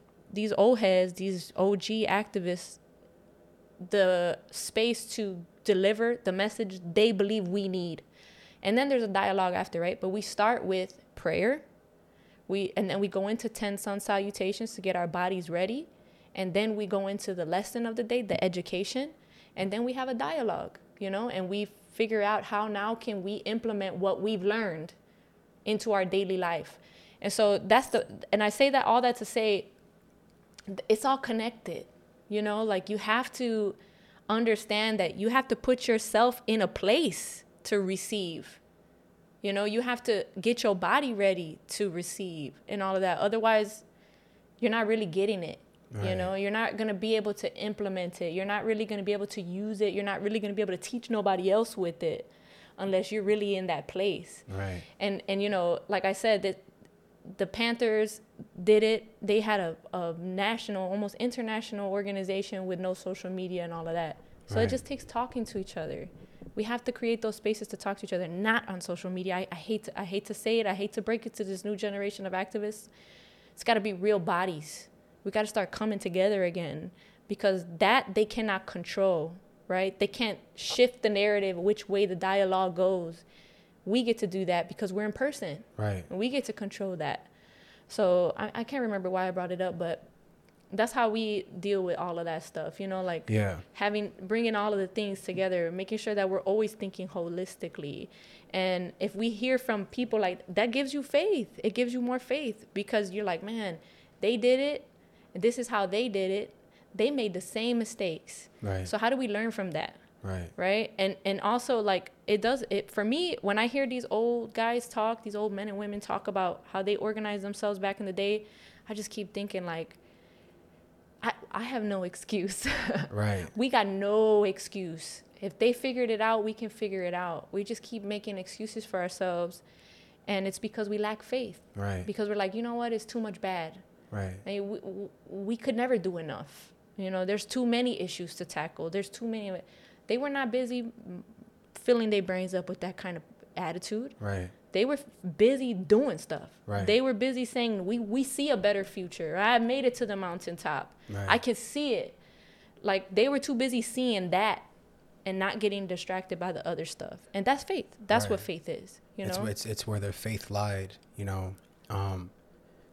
old heads, these OG activists, the space to deliver the message they believe we need. And then there's a dialogue after, right? But we start with prayer. And then we go into 10 sun salutations to get our bodies ready. And then we go into the lesson of the day, the education. And then we have a dialogue, you know, and we figure out how now can we implement what we've learned into our daily life. And so and I say that all that to say, it's all connected. You know, like you have to understand that you have to put yourself in a place to receive. You know, you have to get your body ready to receive and all of that. Otherwise, you're not really getting it. Right. You know, you're not going to be able to implement it. You're not really going to be able to use it. You're not really going to be able to teach nobody else with it unless you're really in that place. Right. And you know, like I said, that the Panthers did it. They had a national, almost international organization with no social media and all of that. So right. It just takes talking to each other. We have to create those spaces to talk to each other, not on social media. I hate to say it. I hate to break it to this new generation of activists. It's got to be real bodies. We got to start coming together again, because that they cannot control, right? They can't shift the narrative, which way the dialogue goes. We get to do that because we're in person. Right. And we get to control that. So I can't remember why I brought it up, but that's how we deal with all of that stuff, you know, like bringing all of the things together, making sure that we're always thinking holistically. And if we hear from people like that, gives you faith. It gives you more faith, because you're like, man, they did it. This is how they did it. They made the same mistakes. Right. So how do we learn from that? Right. Right. And also, like, it for me, when I hear these old guys talk, these old men and women talk about how they organized themselves back in the day, I just keep thinking, like, I have no excuse. Right. We got no excuse. If they figured it out, we can figure it out. We just keep making excuses for ourselves. And it's because we lack faith. Right. Because we're like, you know what? It's too much bad. Right. I mean, we could never do enough. You know, there's too many issues to tackle. There's too many of it. They were not busy filling their brains up with that kind of attitude. Right. They were busy doing stuff. Right. They were busy saying, we see a better future. I made it to the mountaintop. Right. I can see it. Like, they were too busy seeing that and not getting distracted by the other stuff. And that's faith. That's right. What faith is, you know? It's where their faith lied, you know?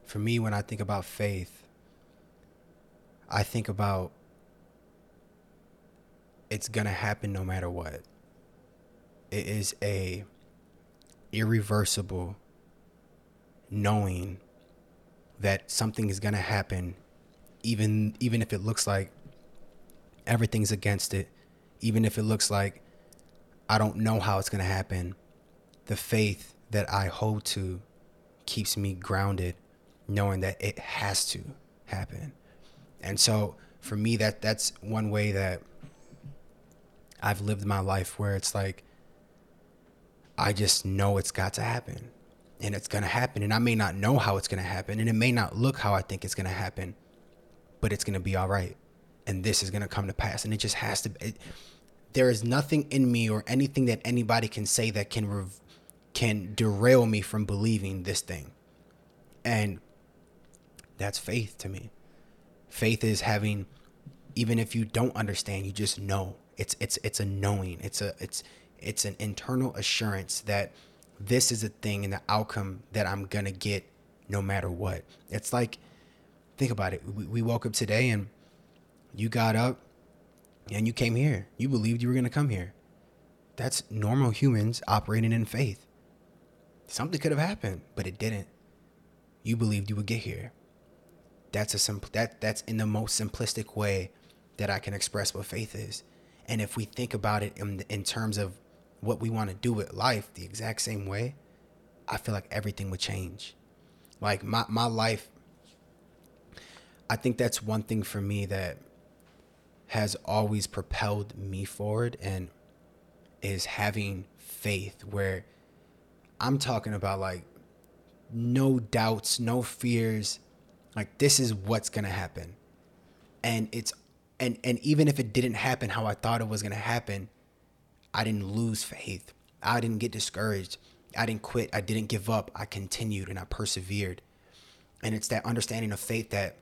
For me, when I think about faith, I think about it's going to happen no matter what. It is a irreversible knowing that something is going to happen, even if it looks like everything's against it, even if it looks like I don't know how it's going to happen. The faith that I hold to keeps me grounded, knowing that it has to happen. And so for me, that's one way that I've lived my life where it's like, I just know it's got to happen, and it's going to happen. And I may not know how it's going to happen, and it may not look how I think it's going to happen, but it's going to be all right. And this is going to come to pass. And it just has to. There is nothing in me or anything that anybody can say that can derail me from believing this thing. And that's faith to me. Faith is having, even if you don't understand, you just know. It's a knowing. It's an internal assurance that this is a thing and the outcome that I'm going to get no matter what. It's like, think about it. We woke up today and you got up and you came here. You believed you were going to come here. That's normal humans operating in faith. Something could have happened, but it didn't. You believed you would get here. That's in the most simplistic way that I can express what faith is. And if we think about it in terms of what we want to do with life the exact same way, I feel like everything would change. Like my life, I think that's one thing for me that has always propelled me forward, and is having faith, where I'm talking about like no doubts, no fears, like this is what's going to happen. And it's and even if it didn't happen how I thought it was going to happen, I didn't lose faith. I didn't get discouraged. I didn't quit. I didn't give up. I continued and I persevered. And it's that understanding of faith that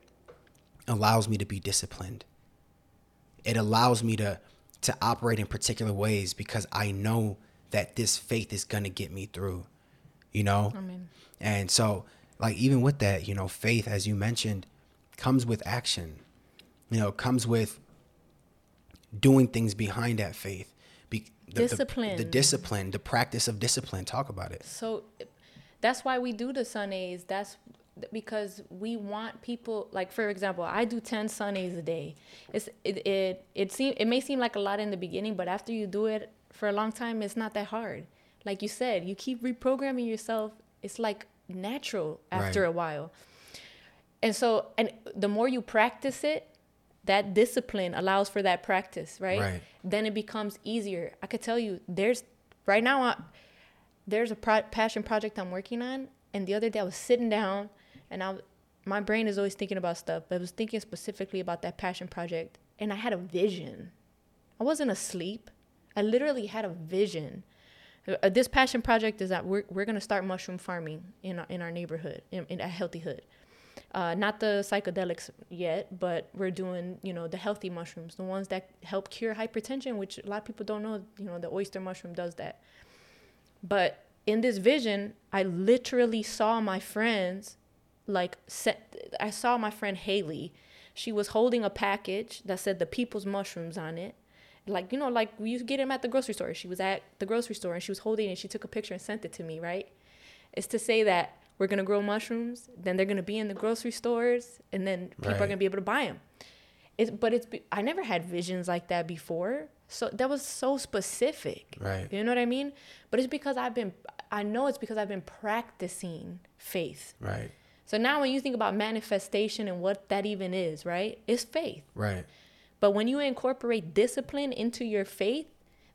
allows me to be disciplined. It allows me to operate in particular ways because I know that this faith is going to get me through, you know? Amen. And so, like, even with that, you know, faith, as you mentioned, comes with action. You know, comes with doing things behind that faith. Discipline. The discipline, the practice of discipline. Talk about it. So that's why we do the Sundays. That's because we want people, like, for example, I do 10 Sundays a day. It may seem like a lot in the beginning, but after you do it for a long time, it's not that hard. Like you said, you keep reprogramming yourself. It's like natural after a while. And so, and the more you practice it, that discipline allows for that practice, right? Then it becomes easier. I could tell you, there's a passion project I'm working on, and the other day I was sitting down, and my brain is always thinking about stuff, but I was thinking specifically about that passion project, and I had a vision. I wasn't asleep. I literally had a vision. This passion project is that we're gonna start mushroom farming in our neighborhood, in a Healthy Hood. Not the psychedelics yet, but we're doing, you know, the healthy mushrooms, the ones that help cure hypertension, which a lot of people don't know, you know, the oyster mushroom does that. But in this vision, I literally saw my friends, I saw my friend Haley. She was holding a package that said the people's mushrooms on it. Like, you know, like we used to get them at the grocery store. She was at the grocery store and she was holding it. She took a picture and sent it to me, right? It's to say that we're going to grow mushrooms, then they're going to be in the grocery stores, and then people are going to be able to buy them. I never had visions like that before. So that was so specific. Right. You know what I mean? But it's because I've been practicing faith. Right. So now when you think about manifestation and what that even is, right? It's faith. Right. But when you incorporate discipline into your faith,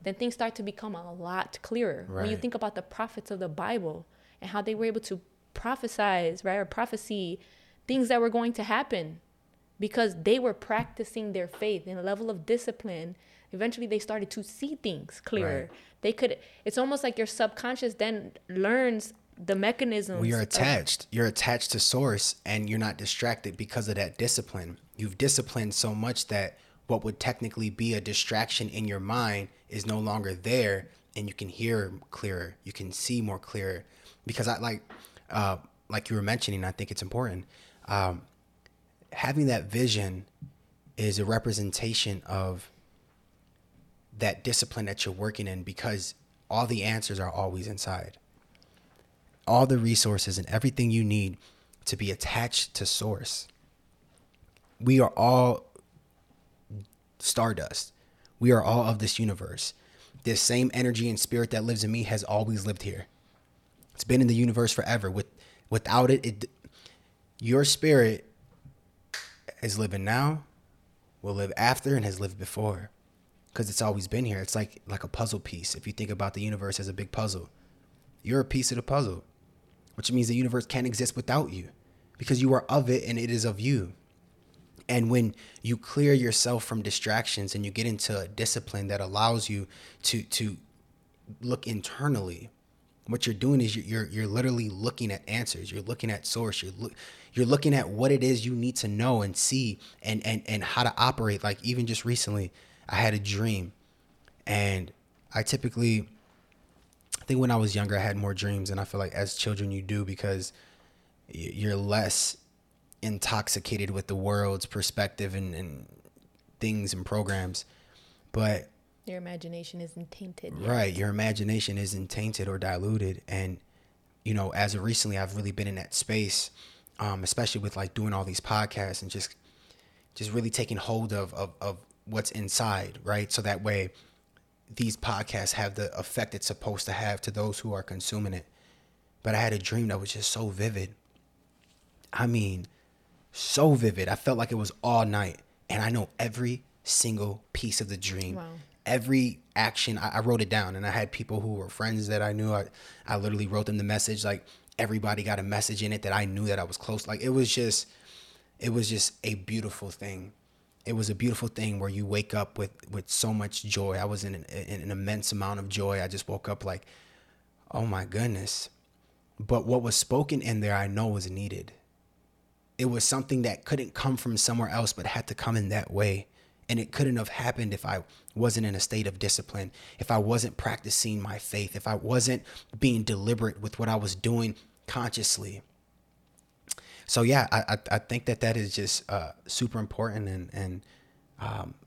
then things start to become a lot clearer. Right. When you think about the prophets of the Bible and how they were able to prophesize, right, or prophecy things that were going to happen because they were practicing their faith in a level of discipline. Eventually they started to see things clearer. Right. It's almost like your subconscious then learns the mechanisms. Well, you're attached to source, and you're not distracted because of that discipline. You've disciplined so much that what would technically be a distraction in your mind is no longer there, and you can hear clearer, you can see more clearer. Because like you were mentioning, I think it's important. Having that vision is a representation of that discipline that you're working in, because all the answers are always inside. All the resources and everything you need to be attached to source. We are all stardust. We are all of this universe. This same energy and spirit that lives in me has always lived here. It's been in the universe forever. Without it, your spirit is living now, will live after, and has lived before. because it's always been here. It's like a puzzle piece. If you think about the universe as a big puzzle, you're a piece of the puzzle, which means the universe can't exist without you because you are of it and it is of you. And when you clear yourself from distractions and you get into a discipline that allows you to look internally, what you're doing is you're literally looking at answers. You're looking at source. You're looking at what it is you need to know and see and how to operate. Like even just recently, I had a dream, and I think when I was younger, I had more dreams, and I feel like as children you do, because you're less intoxicated with the world's perspective and things and programs. But your imagination isn't tainted yet. Right. Your imagination isn't tainted or diluted. And, you know, as of recently, I've really been in that space, especially with like doing all these podcasts and just really taking hold of what's inside. Right. So that way these podcasts have the effect it's supposed to have to those who are consuming it. But I had a dream that was just so vivid. I mean, so vivid. I felt like it was all night. And I know every single piece of the dream. Wow. Every action, I wrote it down, and I had people who were friends that I knew. I literally wrote them the message. Like everybody got a message in it that I knew that I was close. Like it was just a beautiful thing. It was a beautiful thing where you wake up with so much joy. I was in an immense amount of joy. I just woke up like, oh my goodness. But what was spoken in there, I know was needed. It was something that couldn't come from somewhere else, but had to come in that way. And it couldn't have happened if I wasn't in a state of discipline, if I wasn't practicing my faith, if I wasn't being deliberate with what I was doing consciously. So yeah, I think that is just super important, and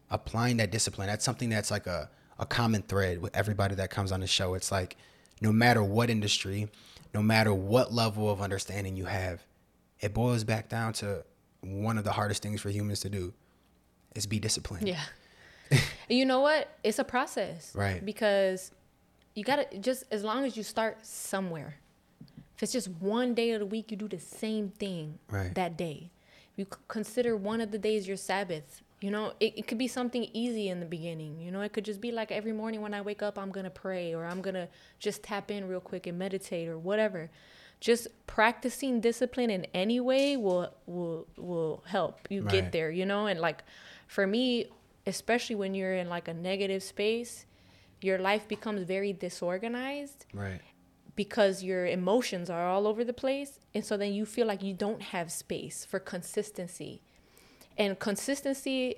applying that discipline. That's something that's like a common thread with everybody that comes on the show. It's like no matter what industry, no matter what level of understanding you have, it boils back down to one of the hardest things for humans to do. It's be disciplined. Yeah. You know what? It's a process. Right. Because you got to just, as long as you start somewhere, if it's just one day of the week, you do the same thing that day. You consider one of the days your Sabbath. You know, it could be something easy in the beginning. You know, it could just be like every morning when I wake up, I'm going to pray, or I'm going to just tap in real quick and meditate or whatever. Just practicing discipline in any way will help you get there, you know? And like, for me, especially when you're in like a negative space, your life becomes very disorganized, because your emotions are all over the place. And so then you feel like you don't have space for consistency. And consistency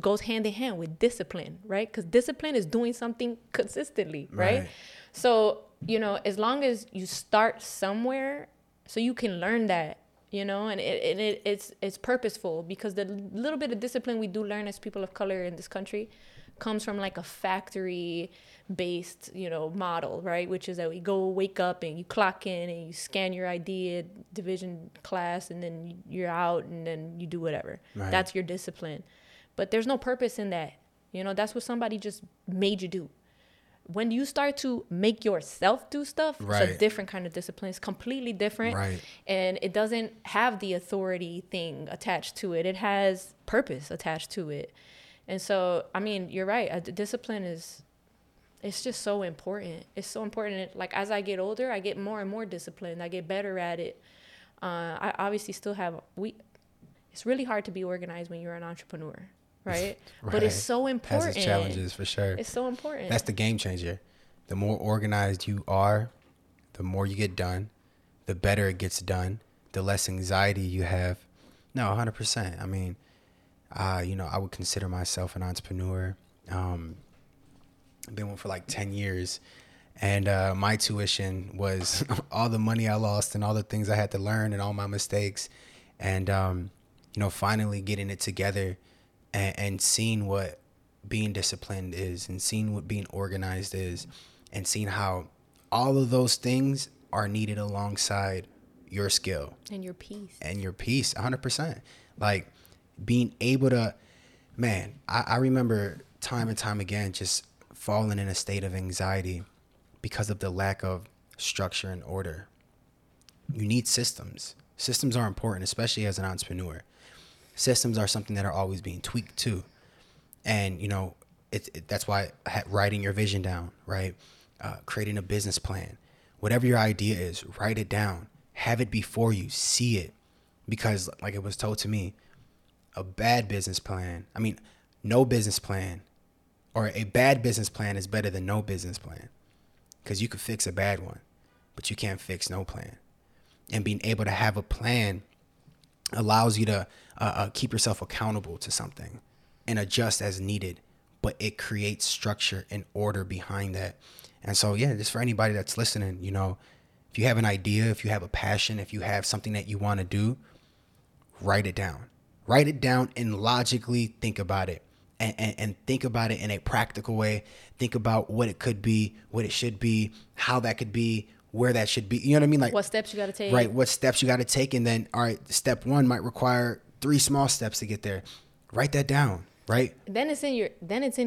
goes hand in hand with discipline, right? Because discipline is doing something consistently, right? So, you know, as long as you start somewhere, so you can learn that, you know, and it's purposeful, because the little bit of discipline we do learn as people of color in this country comes from like a factory-based, you know, model, right? Which is that we go wake up and you clock in and you scan your ID at division class, and then you're out, and then you do whatever. Right. That's your discipline. But there's no purpose in that. You know, that's what somebody just made you do. When you start to make yourself do stuff, it's a different kind of discipline. It's completely different. Right. And it doesn't have the authority thing attached to it. It has purpose attached to it. And so, I mean, you're right. Discipline it's just so important. It's so important. Like, as I get older, I get more and more disciplined. I get better at it. I obviously still have... It's really hard to be organized when you're an entrepreneur. Right. But it's so important. Has its challenges, for sure. It's so important. That's the game changer. The more organized you are, the more you get done, the better it gets done, the less anxiety you have. No, 100%. I mean, you know, I would consider myself an entrepreneur. I've been one for like 10 years. And my tuition was all the money I lost and all the things I had to learn and all my mistakes. And, you know, finally getting it together. And seeing what being disciplined is, and seeing what being organized is, and seeing how all of those things are needed alongside your skill. And your peace. 100%. Like being able to, man, I remember time and time again just falling in a state of anxiety because of the lack of structure and order. You need systems. Systems are important, especially as an entrepreneur. Systems are something that are always being tweaked too. And, you know, that's why writing your vision down, right? Creating a business plan, whatever your idea is, write it down, have it before you, see it. Because like it was told to me, no business plan or a bad business plan is better than no business plan, because you could fix a bad one, but you can't fix no plan. And being able to have a plan allows you to keep yourself accountable to something and adjust as needed, but it creates structure and order behind that. And so, yeah, just for anybody that's listening, you know, if you have an idea, if you have a passion, if you have something that you want to do, write it down. Write it down and logically think about it, and think about it in a practical way. Think about what it could be, what it should be, how that could be, where that should be. You know what I mean? Like what steps you got to take. Right. What steps you got to take. And then, all right, step one might require 3 small steps to get there. Write that down. Right. Then it's in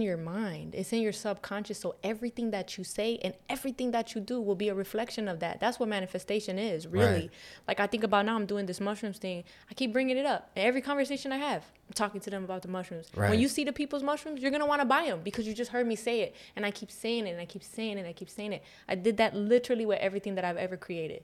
your mind. It's in your subconscious. So everything that you say and everything that you do will be a reflection of that. That's what manifestation is, really. Right. Like I think about now, I'm doing this mushrooms thing. I keep bringing it up. And every conversation I have, I'm talking to them about the mushrooms. Right. When you see the people's mushrooms, you're going to want to buy them because you just heard me say it. And I keep saying it and I keep saying it and I keep saying it. I did that literally with everything that I've ever created.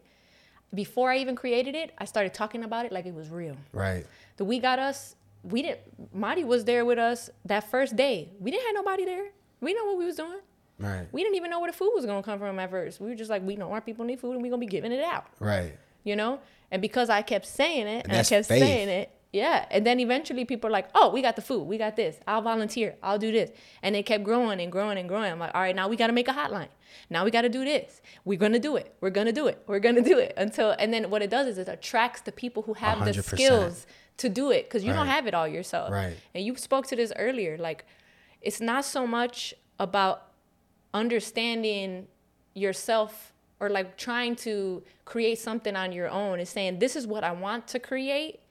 Before I even created it, I started talking about it like it was real. Right. The We Got Us. We didn't. Marty was there with us that first day. We didn't have nobody there. We know what we was doing. Right. We didn't even know where the food was gonna come from at first. We were just like, we know our people need food, and we're gonna be giving it out. Right. You know. And because I kept saying it, and I kept saying it, yeah. And then eventually, people are like, oh, we got the food. We got this. I'll volunteer. I'll do this. And it kept growing and growing and growing. I'm like, all right, now we gotta make a hotline. Now we gotta do this. We're gonna do it. We're gonna do it. We're gonna do it until. And then what it does is it attracts the people who have 100%. The skills to do it, because you don't have it all yourself. Right. And you spoke to this earlier. Like, it's not so much about understanding yourself or like trying to create something on your own. It's saying, this is what I want to create,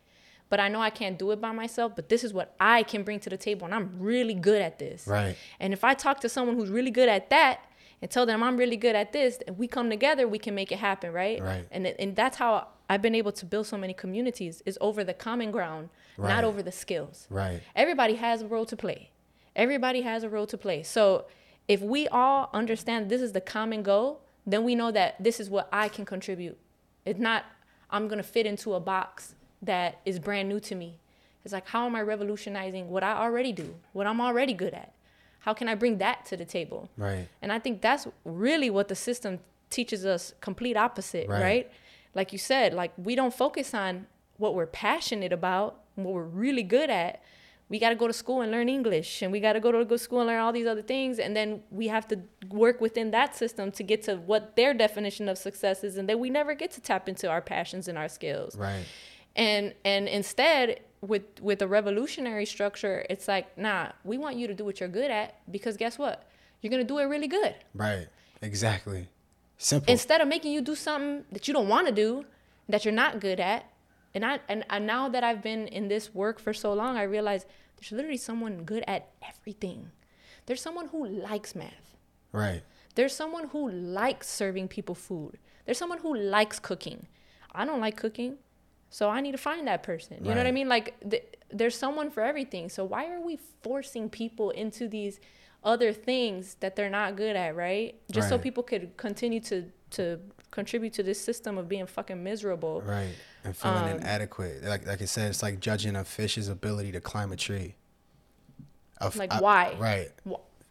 but I know I can't do it by myself, but this is what I can bring to the table, and I'm really good at this. Right. And if I talk to someone who's really good at that and tell them I'm really good at this, and we come together, we can make it happen, right? Right. And that's how I've been able to build so many communities, is over the common ground, not over the skills. Right. Everybody has a role to play. Everybody has a role to play. So if we all understand this is the common goal, then we know that this is what I can contribute. It's not, I'm gonna fit into a box that is brand new to me. It's like, how am I revolutionizing what I already do, what I'm already good at? How can I bring that to the table? Right. And I think that's really what the system teaches us, complete opposite, right? Like you said, like we don't focus on what we're passionate about, what we're really good at. We got to go to school and learn English, and we got to go to school and learn all these other things. And then we have to work within that system to get to what their definition of success is. And then we never get to tap into our passions and our skills. Right. And instead, with a revolutionary structure, it's like, nah, we want you to do what you're good at, because guess what? You're going to do it really good. Right. Exactly. Simple. Instead of making you do something that you don't want to do, that you're not good at. And now that I've been in this work for so long, I realize there's literally someone good at everything. There's someone who likes math. Right. There's someone who likes serving people food. There's someone who likes cooking. I don't like cooking, so I need to find that person. You know what I mean? Like there's someone for everything. So why are we forcing people into these other things that they're not good at, right? Just so people could continue to contribute to this system of being fucking miserable. Right. And feeling inadequate. Like I said, it's like judging a fish's ability to climb a tree. Why? Right.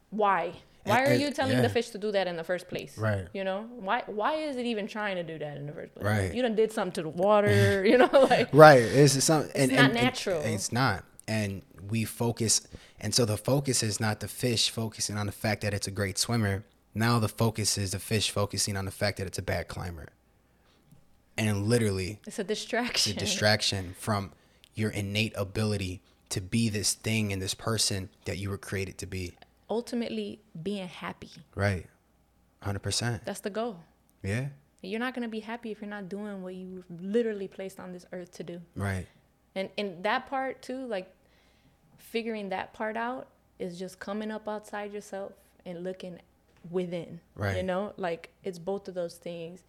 Why? Why are you telling the fish to do that in the first place? Right. You know? Why is it even trying to do that in the first place? Right. You done did something to the water, you know? Like, right. It's not natural. It's not. And we focus, and so the focus is not the fish focusing on the fact that it's a great swimmer. Now the focus is the fish focusing on the fact that it's a bad climber. And literally, it's a distraction. It's a distraction from your innate ability to be this thing and this person that you were created to be. Ultimately, being happy. Right. 100%. That's the goal. Yeah. You're not going to be happy if you're not doing what you were literally placed on this earth to do. Right. And that part too, like, figuring that part out is just coming up outside yourself and looking within, right? You know, like it's both of those things,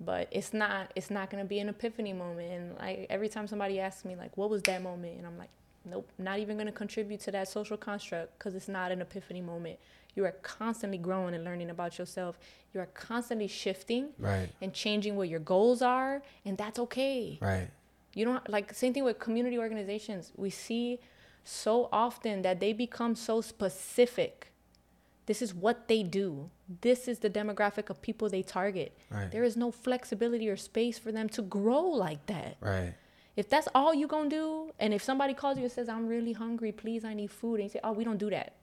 but it's not going to be an epiphany moment. And like every time somebody asks me like, what was that moment? And I'm like, Nope, not even going to contribute to that social construct because it's not an epiphany moment. You are constantly growing and learning about yourself. You are constantly shifting and changing what your goals are, and that's okay. Right. You don't like same thing with community organizations. We see so often that they become so specific. This is what they do. This is the demographic of people they target. Right. There is no flexibility or space for them to grow like that. Right. If that's all you gonna do, and if somebody calls you and says, I'm really hungry, please, I need food, and you say, oh, we don't do that.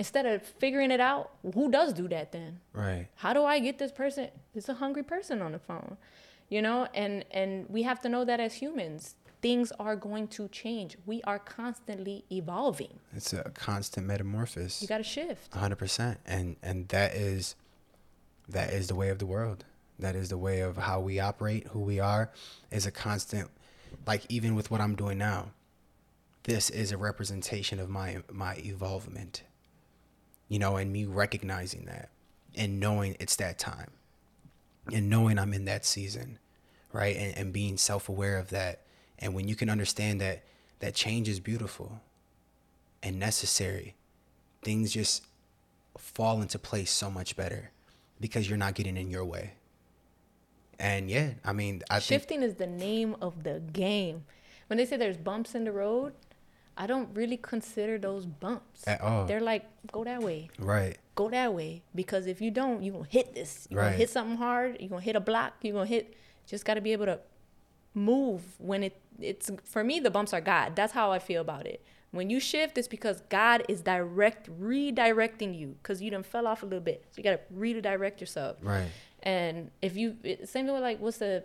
Instead of figuring it out, who does do that then? Right. How do I get this person? It's a hungry person on the phone, you know? And we have to know that as humans, things are going to change. We are constantly evolving. It's a constant metamorphosis. You got to shift. 100%. And that is the way of the world. That is the way of how we operate, who we are, is a constant, like even with what I'm doing now, this is a representation of my evolvement. You know, and me recognizing that and knowing it's that time and knowing I'm in that season, right? And being self-aware of that. And when you can understand that change is beautiful and necessary, things just fall into place so much better because you're not getting in your way. And yeah, I mean, I think shifting is the name of the game. When they say there's bumps in the road, I don't really consider those bumps at all. They're like, go that way. Right. Go that way. Because if you don't, you're going to hit this. You're going to hit something hard. You're going to hit a block. You're going to hit. Just got to be able to move when it's. For me, the bumps are God. That's how I feel about it. When you shift, it's because God is redirecting you because you done fell off a little bit. So you got to redirect yourself. Right. And if you, same thing with like, what's the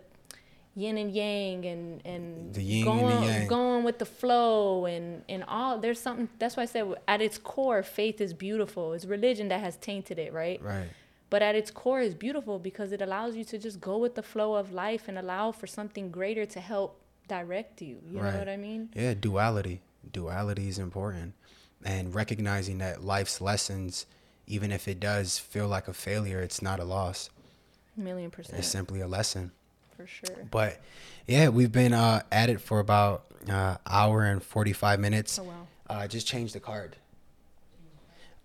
yin and yang and the yin going, and the yang. Going with the flow and all, there's something, that's why I said at its core, faith is beautiful. It's religion that has tainted it, right? Right. But at its core is beautiful because it allows you to just go with the flow of life and allow for something greater to help direct you. You know what I mean? Yeah, duality. Duality is important. And recognizing that life's lessons, even if it does feel like a failure, it's not a loss. 1,000,000%. It's simply a lesson. For sure. But yeah, we've been at it for about hour and 45 minutes. Oh, wow. Just change the card.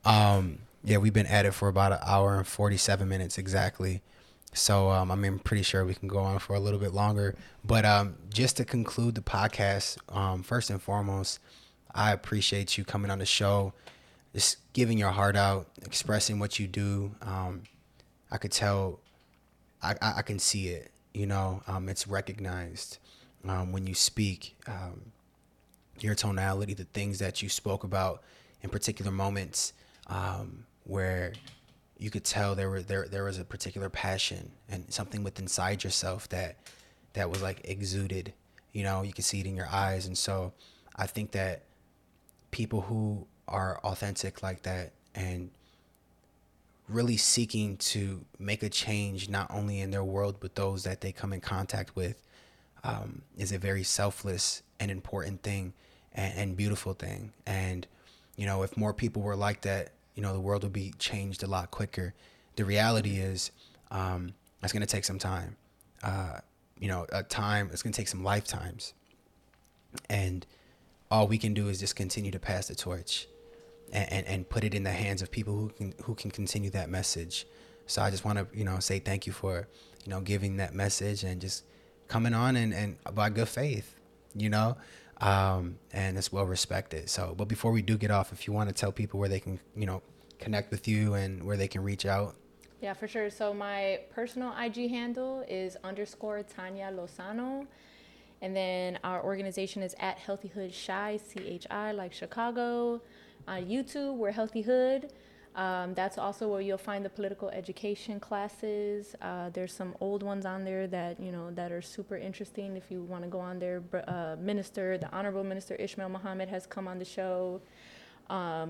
Yeah, we've been at it for about an hour and 47 minutes exactly. So I'm pretty sure we can go on for a little bit longer. But just to conclude the podcast, first and foremost, I appreciate you coming on the show, just giving your heart out, expressing what you do. I could tell, I can see it. You know, it's recognized when you speak, your tonality, the things that you spoke about in particular moments where you could tell there was a particular passion and something with inside yourself that was like exuded. You know, you could see it in your eyes. And so I think that people who are authentic like that and really seeking to make a change not only in their world but those that they come in contact with is a very selfless and important thing and beautiful thing. And you know, if more people were like that, you know, the world would be changed a lot quicker. The reality is that's going to take some time. It's going to take some lifetimes, and all we can do is just continue to pass the torch and put it in the hands of people who can continue that message. So I just want to, you know, say thank you for, you know, giving that message and just coming on and by good faith, you know, and it's well respected. So, but before we do get off, if you want to tell people where they can, you know, connect with you and where they can reach out. Yeah, for sure. So my personal IG handle is _Tanya Lozano. And then our organization is at Healthy Hood Chi, CHI, like Chicago. On YouTube, we're Healthy Hood. That's also where you'll find the political education classes. There's some old ones on there that, you know, that are super interesting. If you want to go on there, the Honorable Minister Ishmael Muhammad has come on the show.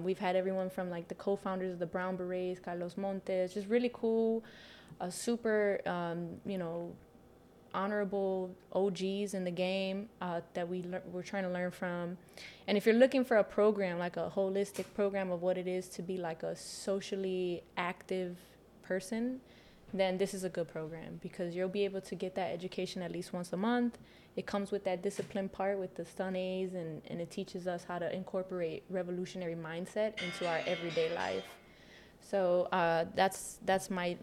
We've had everyone from like the co-founders of the Brown Berets, Carlos Montes, just really cool, super, you know, honorable OGs in the game that we're trying to learn from. And if you're looking for a program, like a holistic program of what it is to be like a socially active person, then this is a good program because you'll be able to get that education at least once a month. It comes with that discipline part with the StunAs, and it teaches us how to incorporate revolutionary mindset into our everyday life. So that's my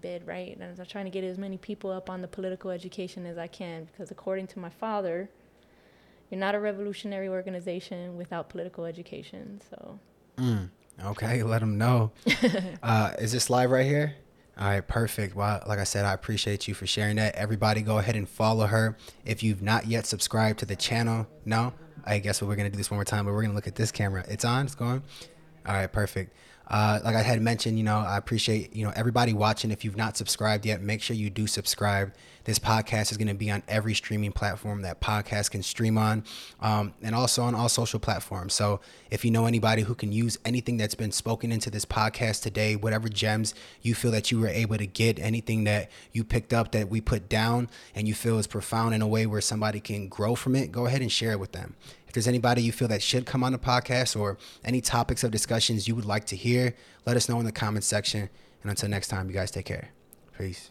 bid, right? And I'm trying to get as many people up on the political education as I can because according to my father, you're not a revolutionary organization without political education, so. Okay, let them know. Is this live right here? All right, perfect. Well, like I said, I appreciate you for sharing that. Everybody go ahead and follow her. If you've not yet subscribed to the channel, no? I guess what we're going to do this one more time, but we're going to look at this camera. It's on, it's going. All right, perfect. Like I had mentioned, you know, I appreciate, you know, everybody watching. If you've not subscribed yet, make sure you do subscribe. This podcast is going to be on every streaming platform that podcasts can stream on, and also on all social platforms. So if you know anybody who can use anything that's been spoken into this podcast today, whatever gems you feel that you were able to get, anything that you picked up that we put down and you feel is profound in a way where somebody can grow from it, go ahead and share it with them. If there's anybody you feel that should come on the podcast or any topics of discussions you would like to hear, let us know in the comments section. And until next time, you guys take care. Peace.